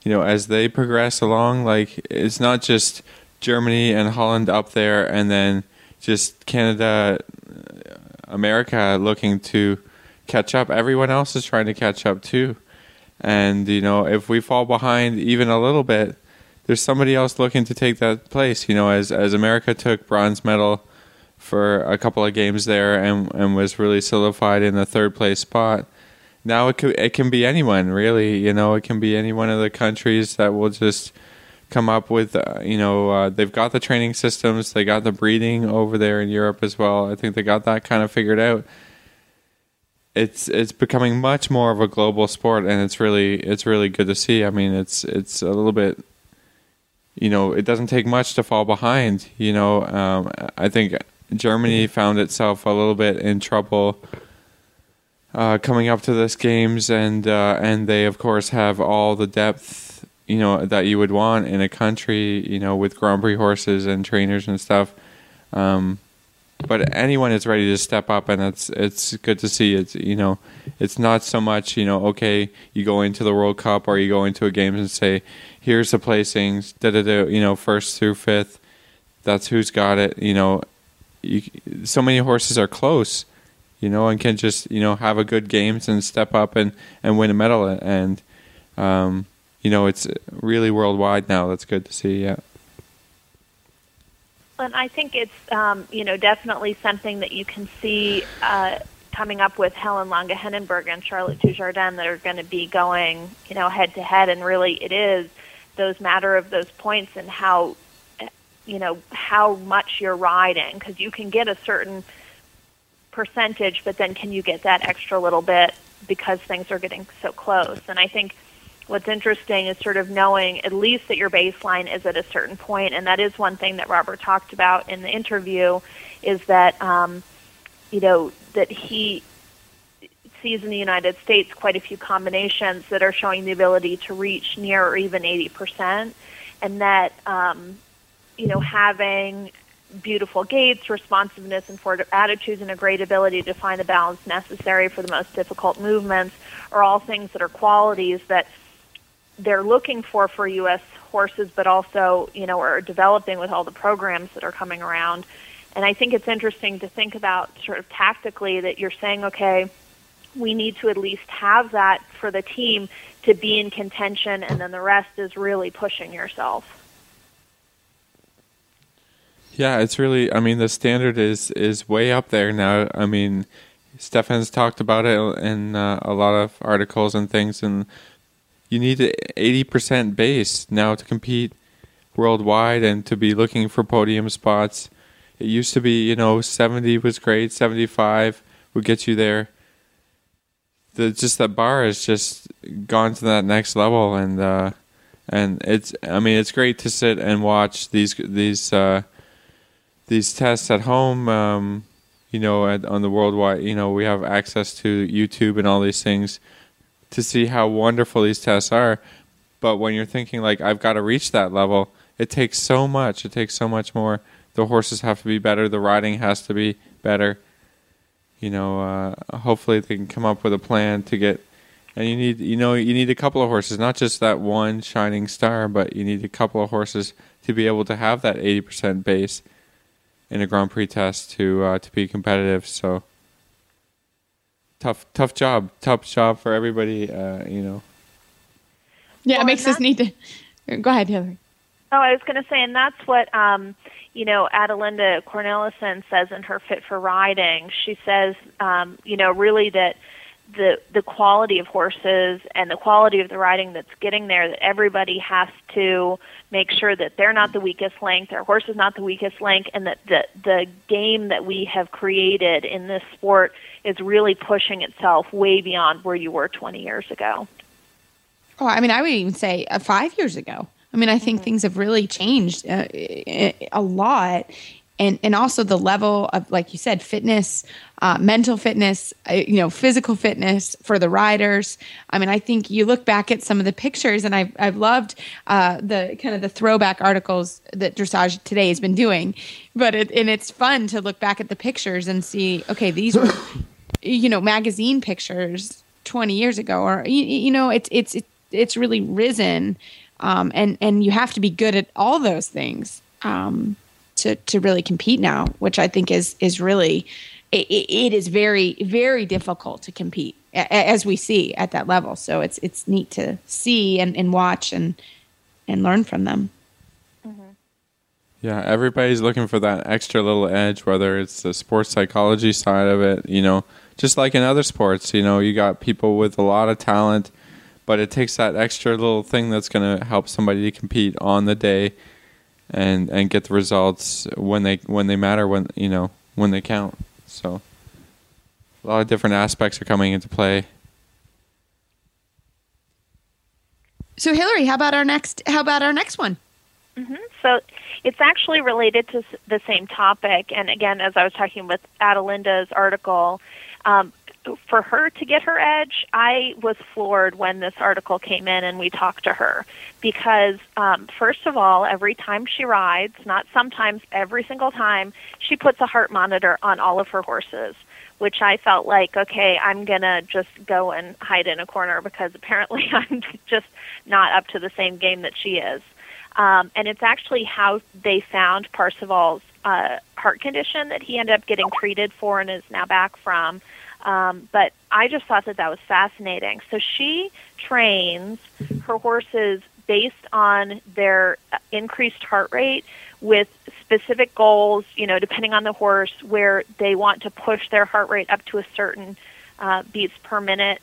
you know, as they progress along, like it's not just Germany and Holland up there and then just Canada, America looking to catch up. Everyone else is trying to catch up too. And, you know, if we fall behind even a little bit, there's somebody else looking to take that place, you know, as, as America took bronze medal for a couple of games there and, and was really solidified in the third place spot. Now it can, it can be anyone, really. You know, it can be any one of the countries that will just come up with, uh, you know, uh, they've got the training systems, they got the breeding over there in Europe as well. I think they got that kind of figured out. It's it's becoming much more of a global sport, and it's really it's really good to see. I mean, it's it's a little bit, you know, it doesn't take much to fall behind. You know, um, I think Germany found itself a little bit in trouble Uh, coming up to this games, and uh, and they of course have all the depth, you know, that you would want in a country, you know, with Grand Prix horses and trainers and stuff. Um, but anyone is ready to step up, and it's it's good to see. It's you know, it's not so much you know, okay, you go into the World Cup or you go into a games and say, here's the placings, da da da, you know, first through fifth, that's who's got it. You know, you, so many horses are close. You know, and can just, you know, have a good games and step up and, and win a medal. And, um, you know, it's really worldwide now. That's good to see, yeah. And I think it's, um, you know, definitely something that you can see uh, coming up with Helen Lange-Hennenberg and Charlotte Dujardin that are going to be going, you know, head-to-head. And really it is those matter of those points and how, you know, how much you're riding. Because you can get a certain percentage, but then can you get that extra little bit because things are getting so close? And I think what's interesting is sort of knowing at least that your baseline is at a certain point, and that is one thing that Robert talked about in the interview, is that um, you know, that he sees in the United States quite a few combinations that are showing the ability to reach near or even eighty percent, and that um, you know, having beautiful gaits, responsiveness, and forward attitudes, and a great ability to find the balance necessary for the most difficult movements are all things that are qualities that they're looking for for U S horses, but also, you know, are developing with all the programs that are coming around. And I think it's interesting to think about sort of tactically that you're saying, okay, we need to at least have that for the team to be in contention, and then the rest is really pushing yourself. Yeah, it's really, I mean, the standard is, is way up there now. I mean, Stefan's talked about it in uh, a lot of articles and things, and you need an eighty percent base now to compete worldwide and to be looking for podium spots. It used to be, you know, seventy was great, seventy-five would get you there. The, just that bar has just gone to that next level, and uh, and it's, I mean, it's great to sit and watch these these uh, these tests at home. Um, you know, at, on the worldwide, you know, we have access to YouTube and all these things to see how wonderful these tests are. But when you're thinking like, I've got to reach that level, it takes so much. It takes so much more. The horses have to be better. The riding has to be better. You know, uh, hopefully they can come up with a plan to get, and you need, you know, you need a couple of horses, not just that one shining star, but you need a couple of horses to be able to have that eighty percent base in a Grand Prix test to uh, to be competitive. So tough, tough job, tough job for everybody. Uh, you know. Yeah, well, it makes us need to. Go ahead, Hilary. Oh, I was going to say, and that's what. Um, You know, Adelinda Cornelison says in her Fit for Riding, she says, um, you know, really that the the quality of horses and the quality of the riding that's getting there, that everybody has to make sure that they're not the weakest link, their horse is not the weakest link, and that the, the game that we have created in this sport is really pushing itself way beyond where you were twenty years ago. Oh, I mean, I would even say uh, five years ago. I mean, I think things have really changed uh, a lot. And and also the level of, like you said, fitness, uh, mental fitness, uh, you know, physical fitness for the riders. I mean, I think you look back at some of the pictures, and I've, I've loved uh, the kind of the throwback articles that Dressage Today has been doing. But it, and it's fun to look back at the pictures and see, okay, these were, you know, magazine pictures twenty years ago. Or, you, you know, it's it's it's really risen. Um, and, and you have to be good at all those things um, to to really compete now, which I think is is really it, it is very very difficult to compete a, as we see at that level. So it's it's neat to see and, and watch and and learn from them. Mm-hmm. Yeah, everybody's looking for that extra little edge, whether it's the sports psychology side of it, you know, just like in other sports, you know, you got people with a lot of talent. But it takes that extra little thing that's going to help somebody to compete on the day, and, and get the results when they when they matter, when you know when they count. So a lot of different aspects are coming into play. So Hilary, how about our next? How about our next one? Mm-hmm. So it's actually related to the same topic, and again, as I was talking with Adelinda's article. Um, For her to get her edge, I was floored when this article came in and we talked to her because, um, first of all, every time she rides, not sometimes, every single time, she puts a heart monitor on all of her horses, which I felt like, okay, I'm going to just go and hide in a corner because apparently I'm just not up to the same game that she is. Um, and it's actually how they found Parseval's uh, heart condition that he ended up getting treated for and is now back from. Um, but I just thought that that was fascinating. So she trains her horses based on their increased heart rate with specific goals, you know, depending on the horse, where they want to push their heart rate up to a certain uh, beats per minute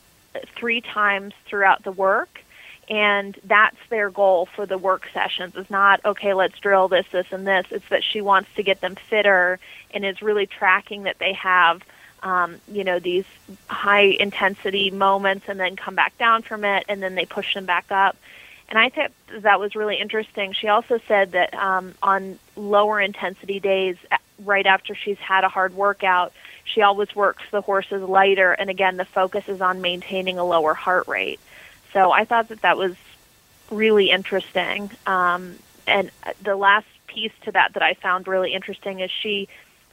three times throughout the work. And that's their goal for the work sessions. It's not, okay, let's drill this, this, and this. It's that she wants to get them fitter and is really tracking that they have Um, you know, these high-intensity moments and then come back down from it, and then they push them back up. And I think that was really interesting. She also said that um, on lower-intensity days, right after she's had a hard workout, she always works the horses lighter, and again, the focus is on maintaining a lower heart rate. So I thought that that was really interesting. Um, and the last piece to that that I found really interesting is she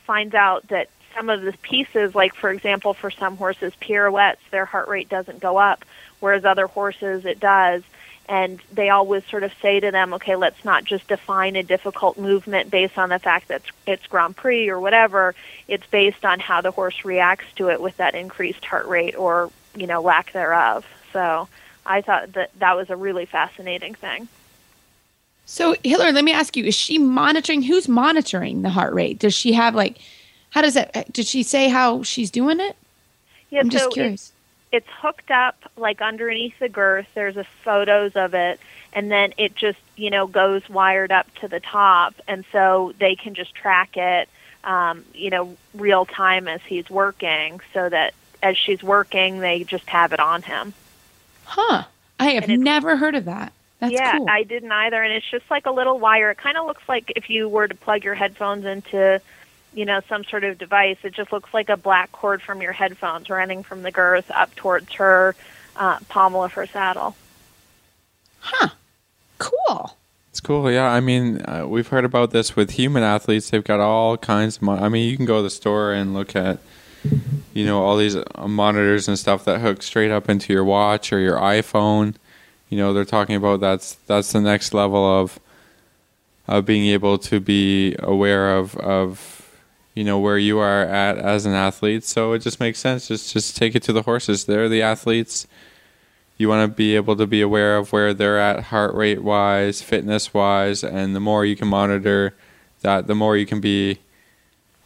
finds out that some of the pieces, like, for example, for some horses, pirouettes, their heart rate doesn't go up, whereas other horses it does. and they always sort of say to them, okay, let's not just define a difficult movement based on the fact that it's Grand Prix or whatever. It's based on how the horse reacts to it with that increased heart rate or, you know, lack thereof. So I thought that that was a really fascinating thing. So, Hilary, let me ask you, is she monitoring? Who's monitoring the heart rate? Does she have, like, how does that, did she say how she's doing it? Yeah, I'm so just curious. It's, it's hooked up, like, underneath the girth. There's a photos of it. And then it just, you know, goes wired up to the top. And so they can just track it, um, you know, real time as he's working, so that as she's working, they just have it on him. Huh. I have never heard of that. That's yeah, cool. I didn't either, and it's just like a little wire. It kind of looks like if you were to plug your headphones into, you know, some sort of device. It just looks like a black cord from your headphones running from the girth up towards her uh, pommel of her saddle. Huh. Cool. It's cool, yeah. I mean, uh, we've heard about this with human athletes. They've got all kinds of mon- I mean, you can go to the store and look at, you know, all these uh, monitors and stuff that hook straight up into your watch or your iPhone. You know, they're talking about that's that's the next level of of being able to be aware of, of, you know, where you are at as an athlete. So it just makes sense. Just just take it to the horses. They're the athletes. You want to be able to be aware of where they're at heart rate-wise, fitness-wise, and the more you can monitor that, the more you can be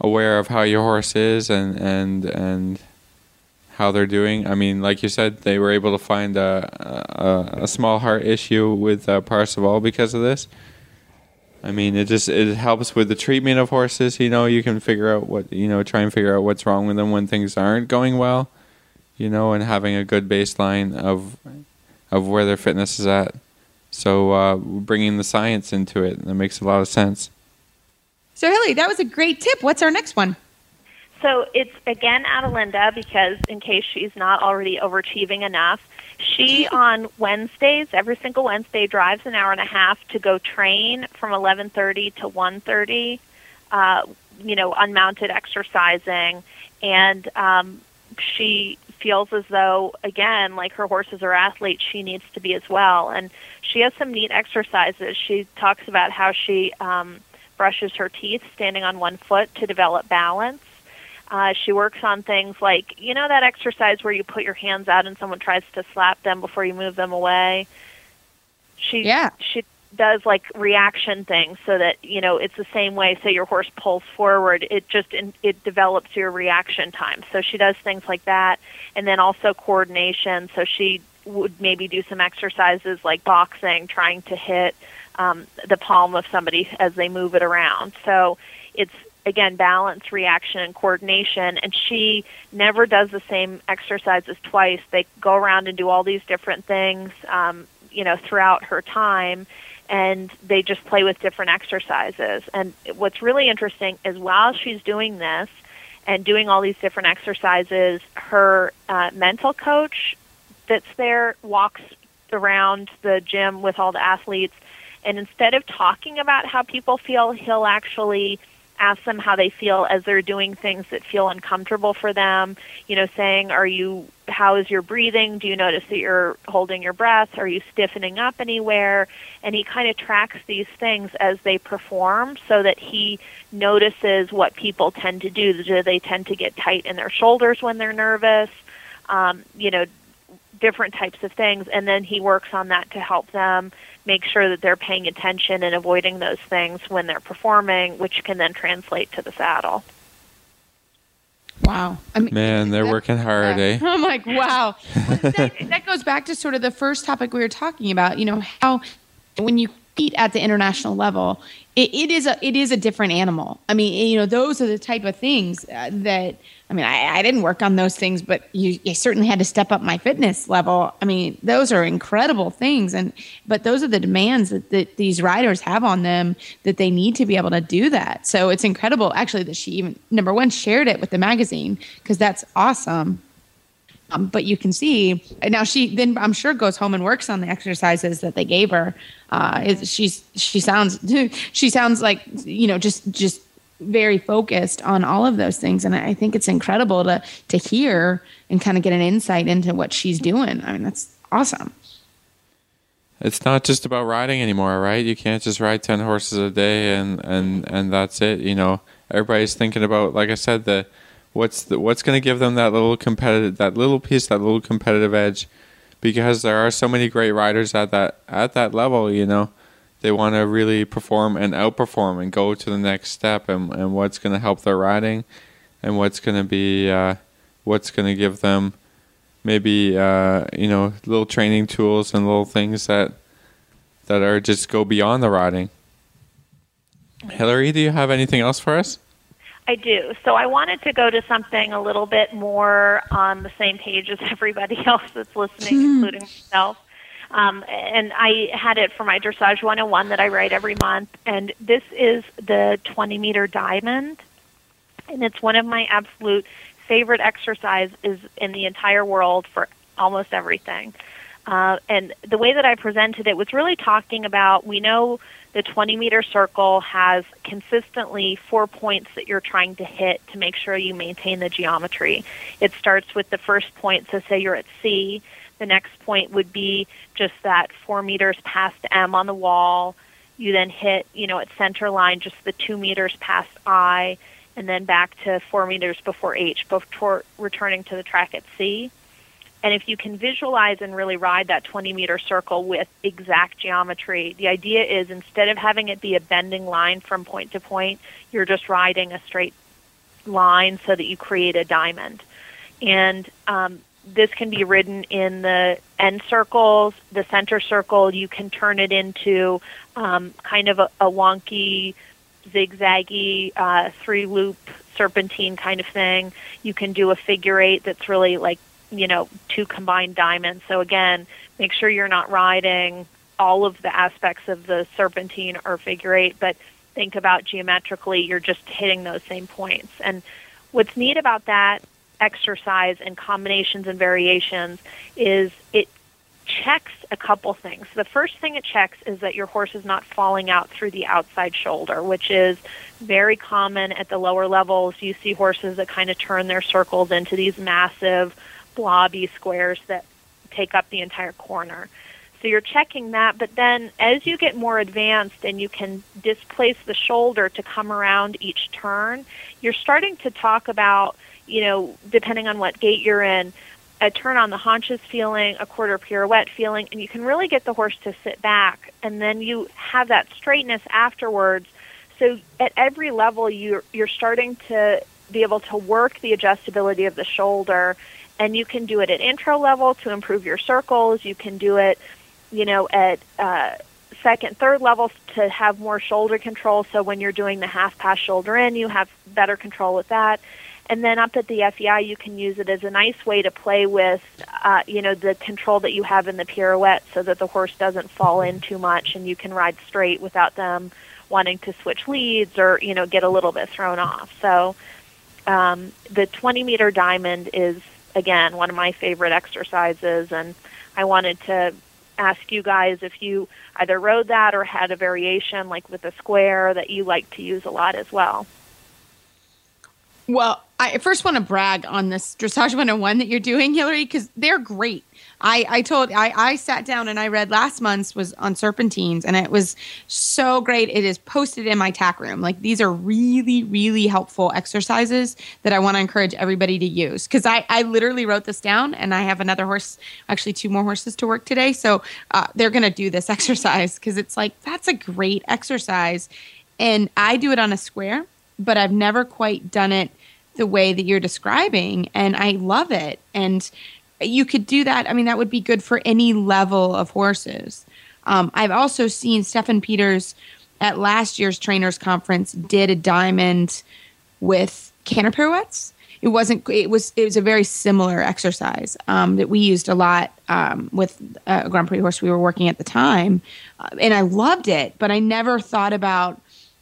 aware of how your horse is and and and... how they're doing. I mean, like you said, they were able to find a a, a small heart issue with uh, Parseval because of this. I mean, it just it helps with the treatment of horses. You know, you can figure out what you know, try and figure out what's wrong with them when things aren't going well. You know, and having a good baseline of of where their fitness is at. So uh, bringing the science into it, that makes a lot of sense. So Hilary, that was a great tip. What's our next one? So it's, again, Adelinda, because in case she's not already overachieving enough, she on Wednesdays, every single Wednesday, drives an hour and a half to go train from eleven thirty to one thirty, uh, you know, unmounted exercising. And um, she feels as though, again, like her horses are athletes, she needs to be as well. And she has some neat exercises. She talks about how she um, brushes her teeth standing on one foot to develop balance. Uh, she works on things like, you know, that exercise where you put your hands out and someone tries to slap them before you move them away. She yeah. she does, like, reaction things so that, you know, it's the same way, say your horse pulls forward. It just in, it develops your reaction time. So she does things like that. And then also coordination. So she would maybe do some exercises like boxing, trying to hit um, the palm of somebody as they move it around. So it's, again, balance, reaction, and coordination. And she never does the same exercises twice. They go around and do all these different things, um, you know, throughout her time, and they just play with different exercises. And what's really interesting is while she's doing this and doing all these different exercises, her uh, mental coach that's there walks around the gym with all the athletes, and instead of talking about how people feel, he'll actually ask them how they feel as they're doing things that feel uncomfortable for them, you know, saying, are you, how is your breathing? Do you notice that you're holding your breath? Are you stiffening up anywhere? And he kind of tracks these things as they perform so that he notices what people tend to do. Do they tend to get tight in their shoulders when they're nervous? Um, you know, different types of things. And then he works on that to help them make sure that they're paying attention and avoiding those things when they're performing, which can then translate to the saddle. Wow. I mean, man, they're that, working hard, yeah. eh? I'm like, wow. Well, that, that goes back to sort of the first topic we were talking about, you know, how when you compete at the international level, it, it is a it is a different animal. I mean, you know, those are the type of things that, I mean, I, I didn't work on those things, but you, you certainly had to step up my fitness level. I mean, those are incredible things. And but those are the demands that, that these riders have on them, that they need to be able to do that. So it's incredible, actually, that she even, number one, shared it with the magazine, because that's awesome. Um, but you can see, and now she then I'm sure goes home and works on the exercises that they gave her. Uh, she's she sounds she sounds like, you know, just just very focused on all of those things, and I think it's incredible to to hear and kind of get an insight into what she's doing. I mean, that's awesome. it's not just about riding anymore, right? You can't just ride ten horses a day and, and, and that's it. You know, everybody's thinking about, like I said, the what's the, what's going to give them that little competitive, that little piece, that little competitive edge, because there are so many great riders at that at that level. You know, they want to really perform and outperform and go to the next step, and, and what's going to help their riding, and what's going to be uh, what's going to give them maybe uh, you know, little training tools and little things that that are just go beyond the riding. Hilary, do you have anything else for us? I do. So I wanted to go to something a little bit more on the same page as everybody else that's listening, mm. including myself. Um, and I had it for my Dressage one oh one that I write every month. And this is the twenty-meter diamond. And it's one of my absolute favorite exercises in the entire world for almost everything. Uh, and the way that I presented it was really talking about, we know the twenty-meter circle has consistently four points that you're trying to hit to make sure you maintain the geometry. It starts with the first point, so say you're at C. The next point would be just that four meters past M on the wall. You then hit, you know, at center line, just the two meters past I, and then back to four meters before H, before returning to the track at C. And if you can visualize and really ride that twenty-meter circle with exact geometry, the idea is instead of having it be a bending line from point to point, you're just riding a straight line so that you create a diamond. And um, this can be ridden in the end circles, the center circle. You can turn it into um, kind of a, a wonky, zigzaggy, uh, three-loop serpentine kind of thing. You can do a figure eight that's really like, you know, two combined diamonds. So again, make sure you're not riding all of the aspects of the serpentine or figure eight, but think about geometrically, you're just hitting those same points. And what's neat about that exercise and combinations and variations is it checks a couple things. The first thing it checks is that your horse is not falling out through the outside shoulder, which is very common at the lower levels. You see horses that kind of turn their circles into these massive blobby squares that take up the entire corner. So you're checking that, but then as you get more advanced and you can displace the shoulder to come around each turn, you're starting to talk about, you know, depending on what gait you're in, a turn on the haunches feeling, a quarter pirouette feeling, and you can really get the horse to sit back, and then you have that straightness afterwards. So at every level, you're, you're starting to be able to work the adjustability of the shoulder. And you can do it at intro level to improve your circles. You can do it, you know, at uh, second, third levels to have more shoulder control. So when you're doing the half pass shoulder in, you have better control with that. And then up at the F E I, you can use it as a nice way to play with, uh, you know, the control that you have in the pirouette so that the horse doesn't fall in too much and you can ride straight without them wanting to switch leads or, you know, get a little bit thrown off. So um, the twenty-meter diamond is, again, one of my favorite exercises, and I wanted to ask you guys if you either rode that or had a variation, like with a square, that you like to use a lot as well. Well, I first want to brag on this Dressage one oh one that you're doing, Hilary, because they're great. I, I told I, I sat down and I read last month's was on serpentines, and it was so great. It is posted in my tack room. Like, these are really, really helpful exercises that I want to encourage everybody to use, because I, I literally wrote this down, and I have another horse, actually two more horses to work today. So uh, they're going to do this exercise because it's like, that's a great exercise. And I do it on a square, but I've never quite done it the way that you're describing, and I love it. And you could do that. I mean, that would be good for any level of horses. Um, I've also seen Stephen Peters at last year's trainers conference did a diamond with canter pirouettes. It wasn't. It was. It was a very similar exercise um, that we used a lot um, with a Grand Prix horse we were working at the time, uh, and I loved it. But I never thought about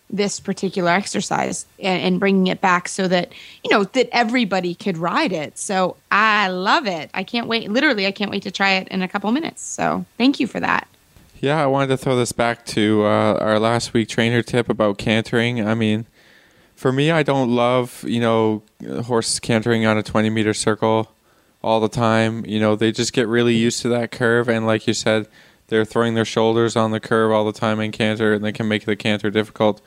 this particular exercise and, and bringing it back so that, you know, that everybody could ride it. So I love it. I can't wait. Literally, I can't wait to try it in a couple minutes. So thank you for that. Yeah, I wanted to throw this back to uh, our last week trainer tip about cantering. I mean, for me, I don't love, you know, horses cantering on a twenty-meter circle all the time. You know, they just get really used to that curve. And like you said, They're throwing their shoulders on the curve all the time in canter, and they can make the canter difficult.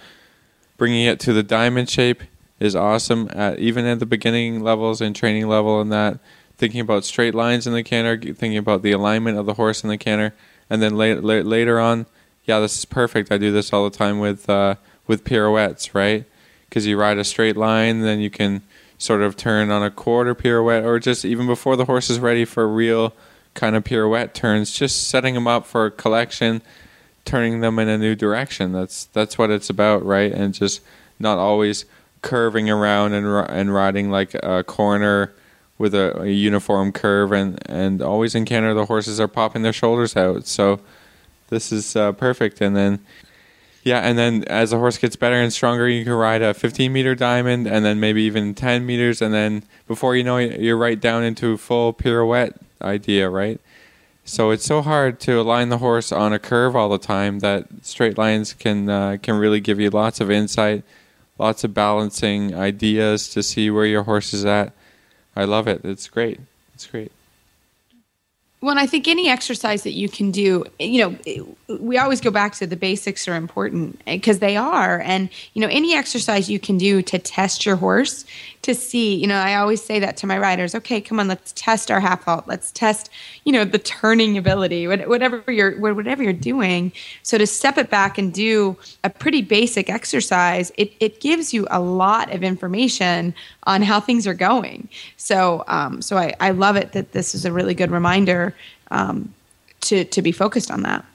Bringing it to the diamond shape is awesome, at, even at the beginning levels and training level and that. Thinking about straight lines in the canter, thinking about the alignment of the horse in the canter, and then later, later on, yeah, this is perfect. I do this all the time with uh, with pirouettes, right? Because you ride a straight line, then you can sort of turn on a quarter pirouette, or just even before the horse is ready for real kind of pirouette turns, just setting them up for collection, turning them in a new direction. That's that's what it's about, right? And just not always curving around and and riding like a corner with a, a uniform curve, and, and always in canter the horses are popping their shoulders out. So this is uh, perfect. And then, yeah, and then as the horse gets better and stronger, you can ride a fifteen meter diamond, and then maybe even ten meters, and then before you know it, you're right down into full pirouette idea, right? So it's so hard to align the horse on a curve all the time that straight lines can uh, can really give you lots of insight, lots of balancing ideas to see where your horse is at. I love it. It's great. It's great. Well, and I think any exercise that you can do, you know, we always go back to the basics are important, because they are. And, you know, any exercise you can do to test your horse to see, you know, I always say that to my riders, okay, come on, let's test our half halt. Let's test, you know, the turning ability, whatever you're, whatever you're doing. So to step it back and do a pretty basic exercise, it, it gives you a lot of information on how things are going. So, um, so I, I love it that this is a really good reminder um, to, to be focused on that.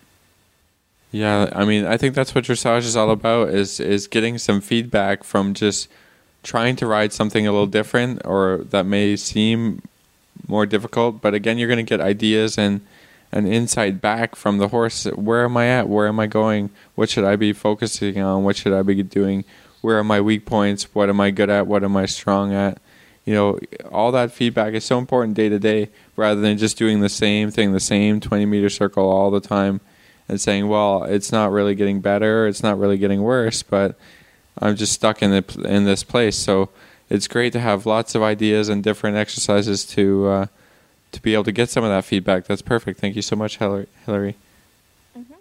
Yeah. I mean, I think that's what dressage is all about, is, is getting some feedback from just trying to ride something a little different, or that may seem more difficult. But again, you're going to get ideas and an insight back from the horse. Where am I at? Where am I going? What should I be focusing on? What should I be doing? Where are my weak points? What am I good at? What am I strong at? You know, all that feedback is so important day to day, rather than just doing the same thing, the same twenty meter circle all the time and saying, well, it's not really getting better, it's not really getting worse, but I'm just stuck in the, in this place. So it's great to have lots of ideas and different exercises to uh, to be able to get some of that feedback. That's perfect. Thank you so much, Hilary. Mm-hmm.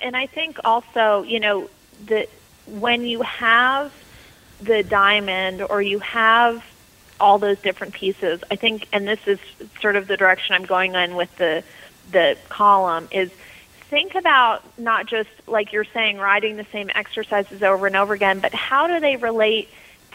And I think also, you know, that when you have the diamond or you have all those different pieces, I think, and this is sort of the direction I'm going in with the the column, is think about not just, like you're saying, riding the same exercises over and over again, but how do they relate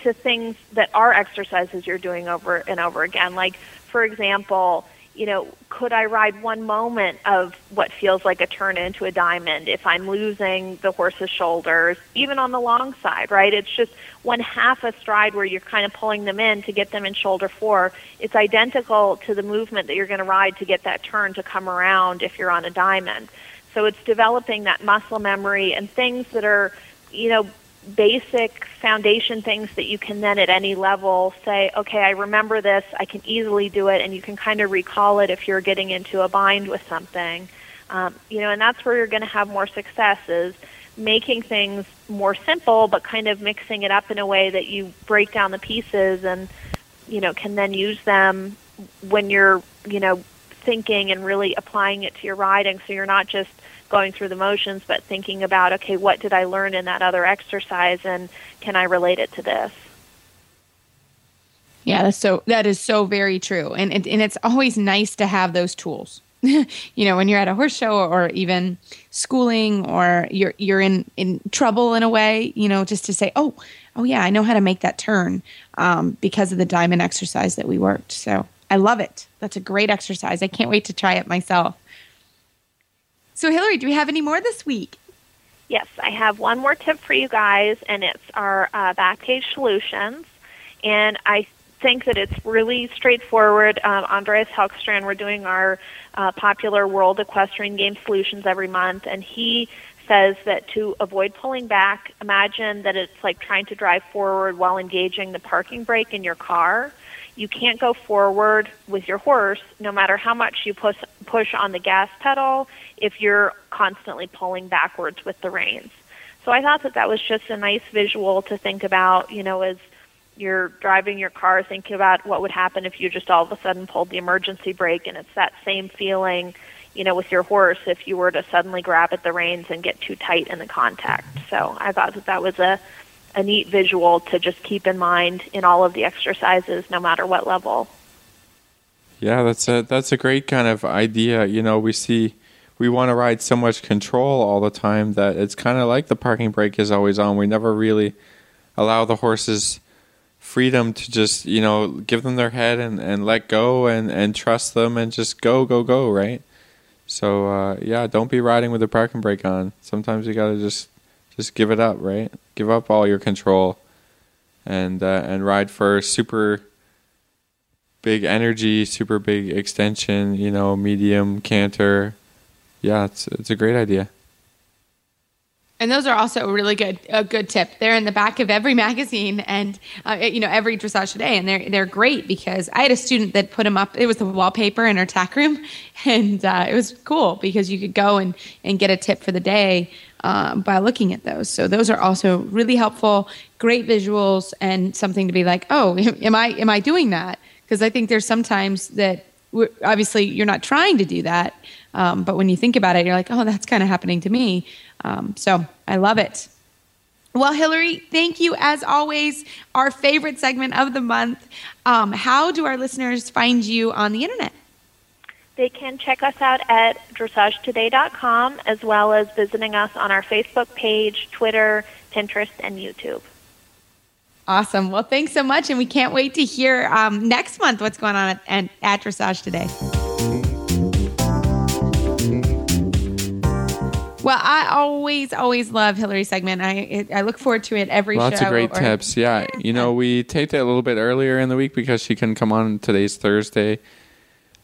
to things that are exercises you're doing over and over again? Like, for example, you know, could I ride one moment of what feels like a turn into a diamond if I'm losing the horse's shoulders, even on the long side, right? It's just one half a stride where you're kind of pulling them in to get them in shoulder four. It's identical to the movement that you're going to ride to get that turn to come around if you're on a diamond. So it's developing that muscle memory and things that are, you know, basic foundation things that you can then at any level say, okay, I remember this, I can easily do it, and you can kind of recall it if you're getting into a bind with something. Um, you know, and that's where you're going to have more success, is making things more simple but kind of mixing it up in a way that you break down the pieces and, you know, can then use them when you're, you know, thinking and really applying it to your riding, so you're not just going through the motions but thinking about, okay, what did I learn in that other exercise and can I relate it to this? Yeah, that's so that is so very true. And and, and it's always nice to have those tools. You know, when you're at a horse show or even schooling, or you're you're in, in trouble in a way, you know, just to say, oh, oh yeah, I know how to make that turn um, because of the diamond exercise that we worked. So I love it. That's a great exercise. I can't wait to try it myself. So, Hilary, do we have any more this week? Yes, I have one more tip for you guys, and it's our uh, back cage solutions. And I think that it's really straightforward. Um, Andreas Helkstrand, we're doing our uh, popular World Equestrian Games solutions every month, and he says that to avoid pulling back, imagine that it's like trying to drive forward while engaging the parking brake in your car. You can't go forward with your horse no matter how much you push, push on the gas pedal if you're constantly pulling backwards with the reins. So I thought that that was just a nice visual to think about, you know, as you're driving your car, thinking about what would happen if you just all of a sudden pulled the emergency brake, and it's that same feeling, you know, with your horse if you were to suddenly grab at the reins and get too tight in the contact. So I thought that that was a, a neat visual to just keep in mind in all of the exercises, no matter what level. Yeah, that's a, that's a great kind of idea. You know, we see, we want to ride so much control all the time that it's kind of like the parking brake is always on. We never really allow the horses freedom to just, you know, give them their head and, and let go and, and trust them and just go, go, go, right? So, uh, yeah, don't be riding with the parking brake on. Sometimes you got to just just give it up, right? Give up all your control and uh, and ride for super big energy, super big extension, you know, medium canter. Yeah, it's it's a great idea. And those are also really good, a good tip. They're in the back of every magazine and, uh, you know, every Dressage Today. And they're, they're great because I had a student that put them up. It was the wallpaper in her tack room. And uh, it was cool because you could go and, and get a tip for the day uh, by looking at those. So those are also really helpful, great visuals, and something to be like, oh, am I, am I doing that? Because I think there's sometimes that we're, obviously you're not trying to do that. Um, but when you think about it, you're like, oh, that's kind of happening to me. Um, so I love it. Well, Hilary, thank you as always. Our favorite segment of the month. Um, how do our listeners find you on the internet? They can check us out at dressage today dot com as well as visiting us on our Facebook page, Twitter, Pinterest, and YouTube. Awesome. Well, thanks so much. And we can't wait to hear um, next month what's going on at, at, at Dressage Today. Well, I always, always love Hilary's segment. I I look forward to it every Lots show. Lots of great or- tips. Yeah. You know, we taped it a little bit earlier in the week because she couldn't come on. Today's Thursday.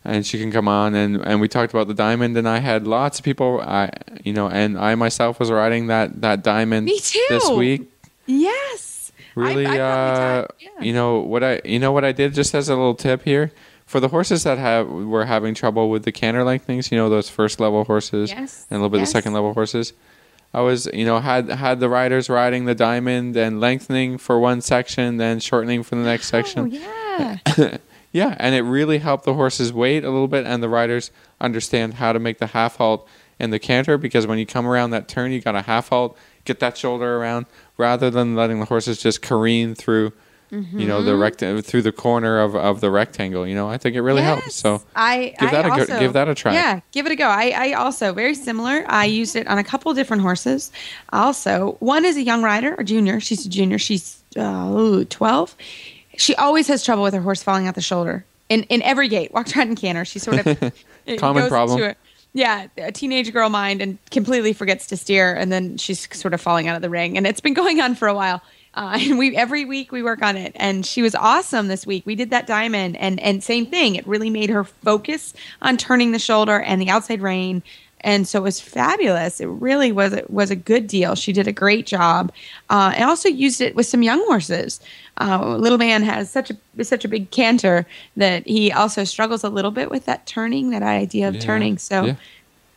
And she can come on. And, and we talked about the diamond. And I had lots of people, I you know, and I myself was riding that, that diamond Me too. This week. Yes. Really, I, I uh, yeah. you know what I you know what I did just as a little tip here? For the horses that have were having trouble with the canter lengthenings, you know, those first level horses yes. and a little bit yes. of second level horses, I was, you know, had had the riders riding the diamond and lengthening for one section, then shortening for the next oh, section. Yeah. Yeah, and it really helped the horses wait a little bit and the riders understand how to make the half halt and the canter, because when you come around that turn, you got a half halt, get that shoulder around, rather than letting the horses just careen through. Mm-hmm. You know, the recta- through the corner of, of the rectangle, you know, I think it really yes. helps. So I give that I also, a go, give that a try. Yeah, give it a go. I, I also very similar. I used it on a couple different horses. Also, one is a young rider or junior. She's a junior. She's uh, twelve. She always has trouble with her horse falling out the shoulder in, in every gait, walk, trot, and canter. She sort of common problem. Into a, yeah, a teenage girl mind and completely forgets to steer, and then she's sort of falling out of the ring, and it's been going on for a while. Uh, and we every week we work on it, and she was awesome this week. We did that diamond, and and same thing. It really made her focus on turning the shoulder and the outside rein, and so it was fabulous. It really was it was a good deal. She did a great job. Uh, and also used it with some young horses. Uh, little man has such a such a big canter that he also struggles a little bit with that turning, that idea of yeah. turning. So. Yeah.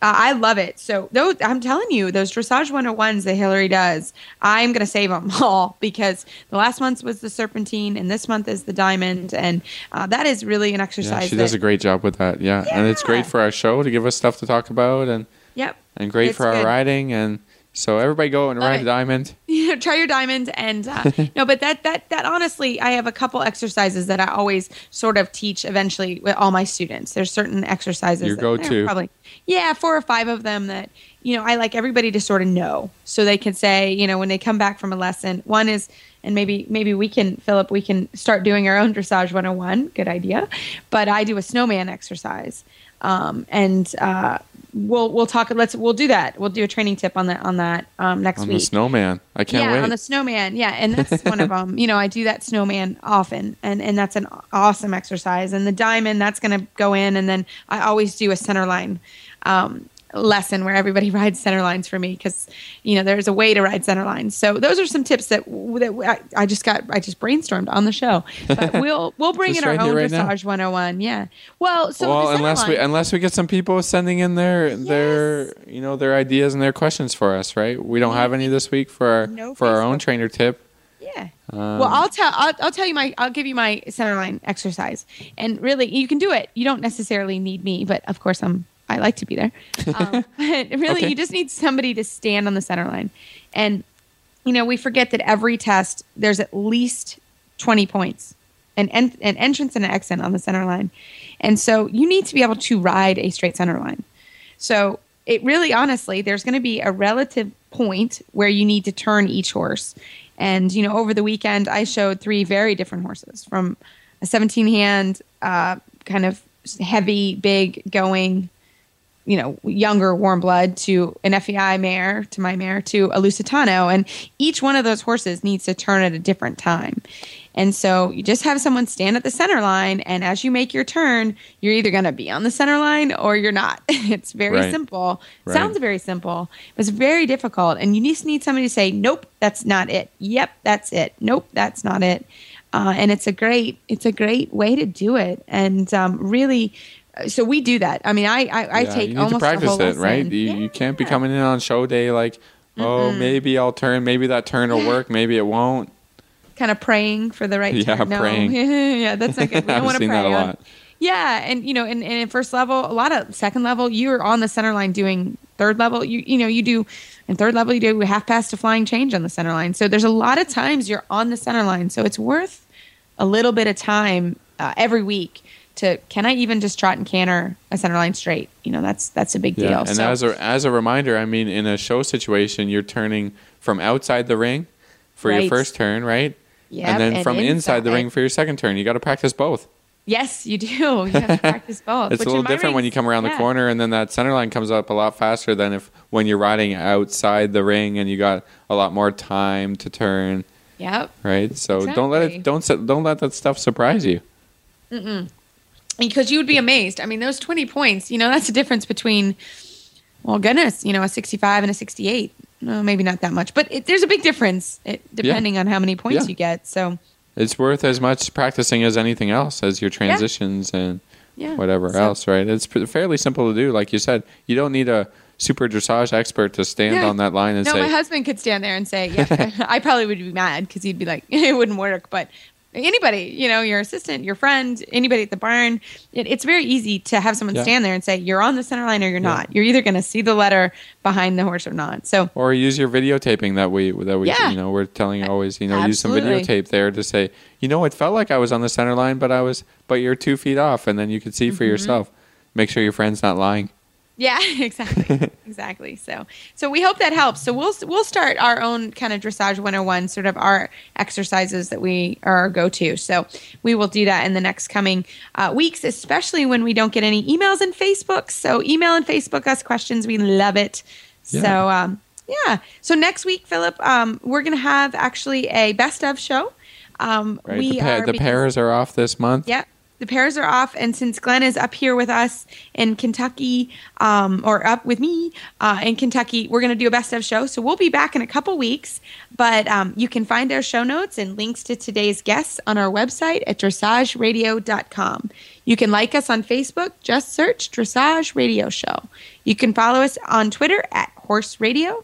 Uh, I love it. So those, I'm telling you, those Dressage one oh ones that Hilary does, I'm going to save them all, because the last month was the serpentine and this month is the diamond. And uh, that is really an exercise. Yeah, she that, does a great job with that. Yeah. yeah. And it's great for our show to give us stuff to talk about, and yep. and great it's for our good. Riding. And so everybody go and love ride it. A diamond. Yeah, try your diamond. And uh, no, but that, that, that honestly, I have a couple exercises that I always sort of teach eventually with all my students. There's certain exercises. Your go-to. Probably. Yeah, four or five of them that, you know, I like everybody to sort of know, so they can say, you know, when they come back from a lesson, one is, and maybe maybe we can, Philip, we can start doing our own Dressage one oh one. Good idea. But I do a snowman exercise, um, and uh, we'll we'll talk. Let's we'll do that. We'll do a training tip on that on that um, next on week. On the snowman, I can't yeah, wait. Yeah, on the snowman. Yeah, and that's one of them. You know, I do that snowman often, and and that's an awesome exercise. And the diamond, that's going to go in, and then I always do a center line. Um, lesson where everybody rides center lines for me, because you know there's a way to ride center lines. So those are some tips that that I, I just got. I just brainstormed on the show. But we'll we'll bring in our right own right Dressage now. one oh one. Yeah. Well, so well, unless line, we unless we get some people sending in their yes. their you know their ideas and their questions for us, right? We don't have any this week for our no for Facebook. Our own trainer tip. Yeah. Um, well, I'll tell I'll, I'll tell you my I'll give you my centerline exercise, and really you can do it. You don't necessarily need me, but of course I'm. I like to be there. Um, but really, okay. You just need somebody to stand on the center line. And, you know, we forget that every test, there's at least twenty points, an, en- an entrance and an exit on the center line. And so you need to be able to ride a straight center line. So it really, honestly, there's going to be a relative point where you need to turn each horse. And, you know, over the weekend, I showed three very different horses, from a seventeen-hand uh, kind of heavy, big going, you know, younger warm blood, to an F E I mare, to my mare, to a Lusitano. And each one of those horses needs to turn at a different time. And so you just have someone stand at the center line, and as you make your turn, you're either going to be on the center line or you're not. It's very right. simple. Right. Sounds very simple, but it's very difficult. And you just need somebody to say, nope, that's not it. Yep, that's it. Nope, that's not it. Uh, and it's a great, it's a great way to do it. And um, really, so we do that. I mean, I I, I yeah, take you need almost to practice the whole it, lesson. Right? You, yeah. you can't be coming in on show day like, oh, mm-hmm. maybe I'll turn, maybe that turn will work, maybe it won't. Kind of praying for the right yeah, turn. Yeah, no. praying. yeah, that's not good. We don't want to pray. I've seen that a lot. On. Yeah, and you know, and, and in first level, a lot of second level, you're on the center line doing third level. You you know, you do, in third level, you do half pass to flying change on the center line. So there's a lot of times you're on the center line. So it's worth a little bit of time uh, every week to, can I even just trot and canter a center line straight? You know, that's that's a big yeah, deal. And so. as a as a reminder, I mean, in a show situation, you're turning from outside the ring for right. your first turn, right? Yeah, and then and from inside, inside the ring for your second turn. You got to practice both. Yes, you do. You have to practice both. It's a little different rings, when you come around yeah. the corner, and then that center line comes up a lot faster than if when you're riding outside the ring and you got a lot more time to turn. Yep. Right. So exactly. don't let it don't don't let that stuff surprise you. Mm-mm. Because you would be amazed. I mean, those twenty points. You know, that's the difference between, well, goodness, you know, a sixty-five and a sixty-eight. No, maybe not that much, but it, there's a big difference it, depending yeah. on how many points yeah. you get. So it's worth as much practicing as anything else, as your transitions yeah. and yeah. whatever so. else, right? It's fairly simple to do. Like you said, you don't need a super dressage expert to stand yeah. on that line and no, say... No, my husband could stand there and say, yeah, I probably would be mad because he'd be like, it wouldn't work, but... Anybody, you know, your assistant, your friend, anybody at the barn, it, it's very easy to have someone yeah. stand there and say, you're on the center line or you're not. Yeah. You're either going to see the letter behind the horse or not. So, or use your videotaping that we, that we, yeah. you know, we're telling always, you know, Absolutely. Use some videotape there to say, you know, it felt like I was on the center line, but I was, but you're two feet off, and then you could see mm-hmm. for yourself. Make sure your friend's not lying. Yeah, exactly. exactly. So, so we hope that helps. So we'll we'll start our own kind of dressage one oh one, sort of our exercises that we are our go-to. So we will do that in the next coming uh, weeks, especially when we don't get any emails and Facebook. So email and Facebook us questions. We love it. Yeah. So, um, yeah. So next week, Philip, um, we're going to have actually a best of show. Um, right. We the pa- are the pairs are off this month. Yep. Yeah. The pairs are off, and since Glenn is up here with us in Kentucky, um, or up with me uh, in Kentucky, we're going to do a best of show. So we'll be back in a couple weeks, but um, you can find our show notes and links to today's guests on our website at dressage radio dot com. You can like us on Facebook. Just search Dressage Radio Show. You can follow us on Twitter at Horse Radio.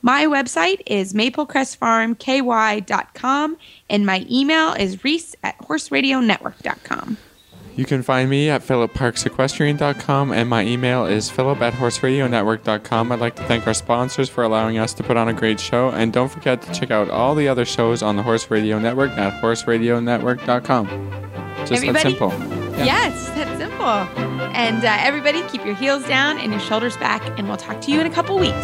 My website is maple crest farm k y dot com, and my email is reese at horse radio network dot com. You can find me at philip parks equestrian dot com, and my email is philip at horse radio network dot com. I'd like to thank our sponsors for allowing us to put on a great show, and don't forget to check out all the other shows on the Horse Radio Network at horse radio network dot com. Just everybody, that simple. Yeah. Yes, that's simple. And uh, everybody, keep your heels down and your shoulders back, and we'll talk to you in a couple weeks.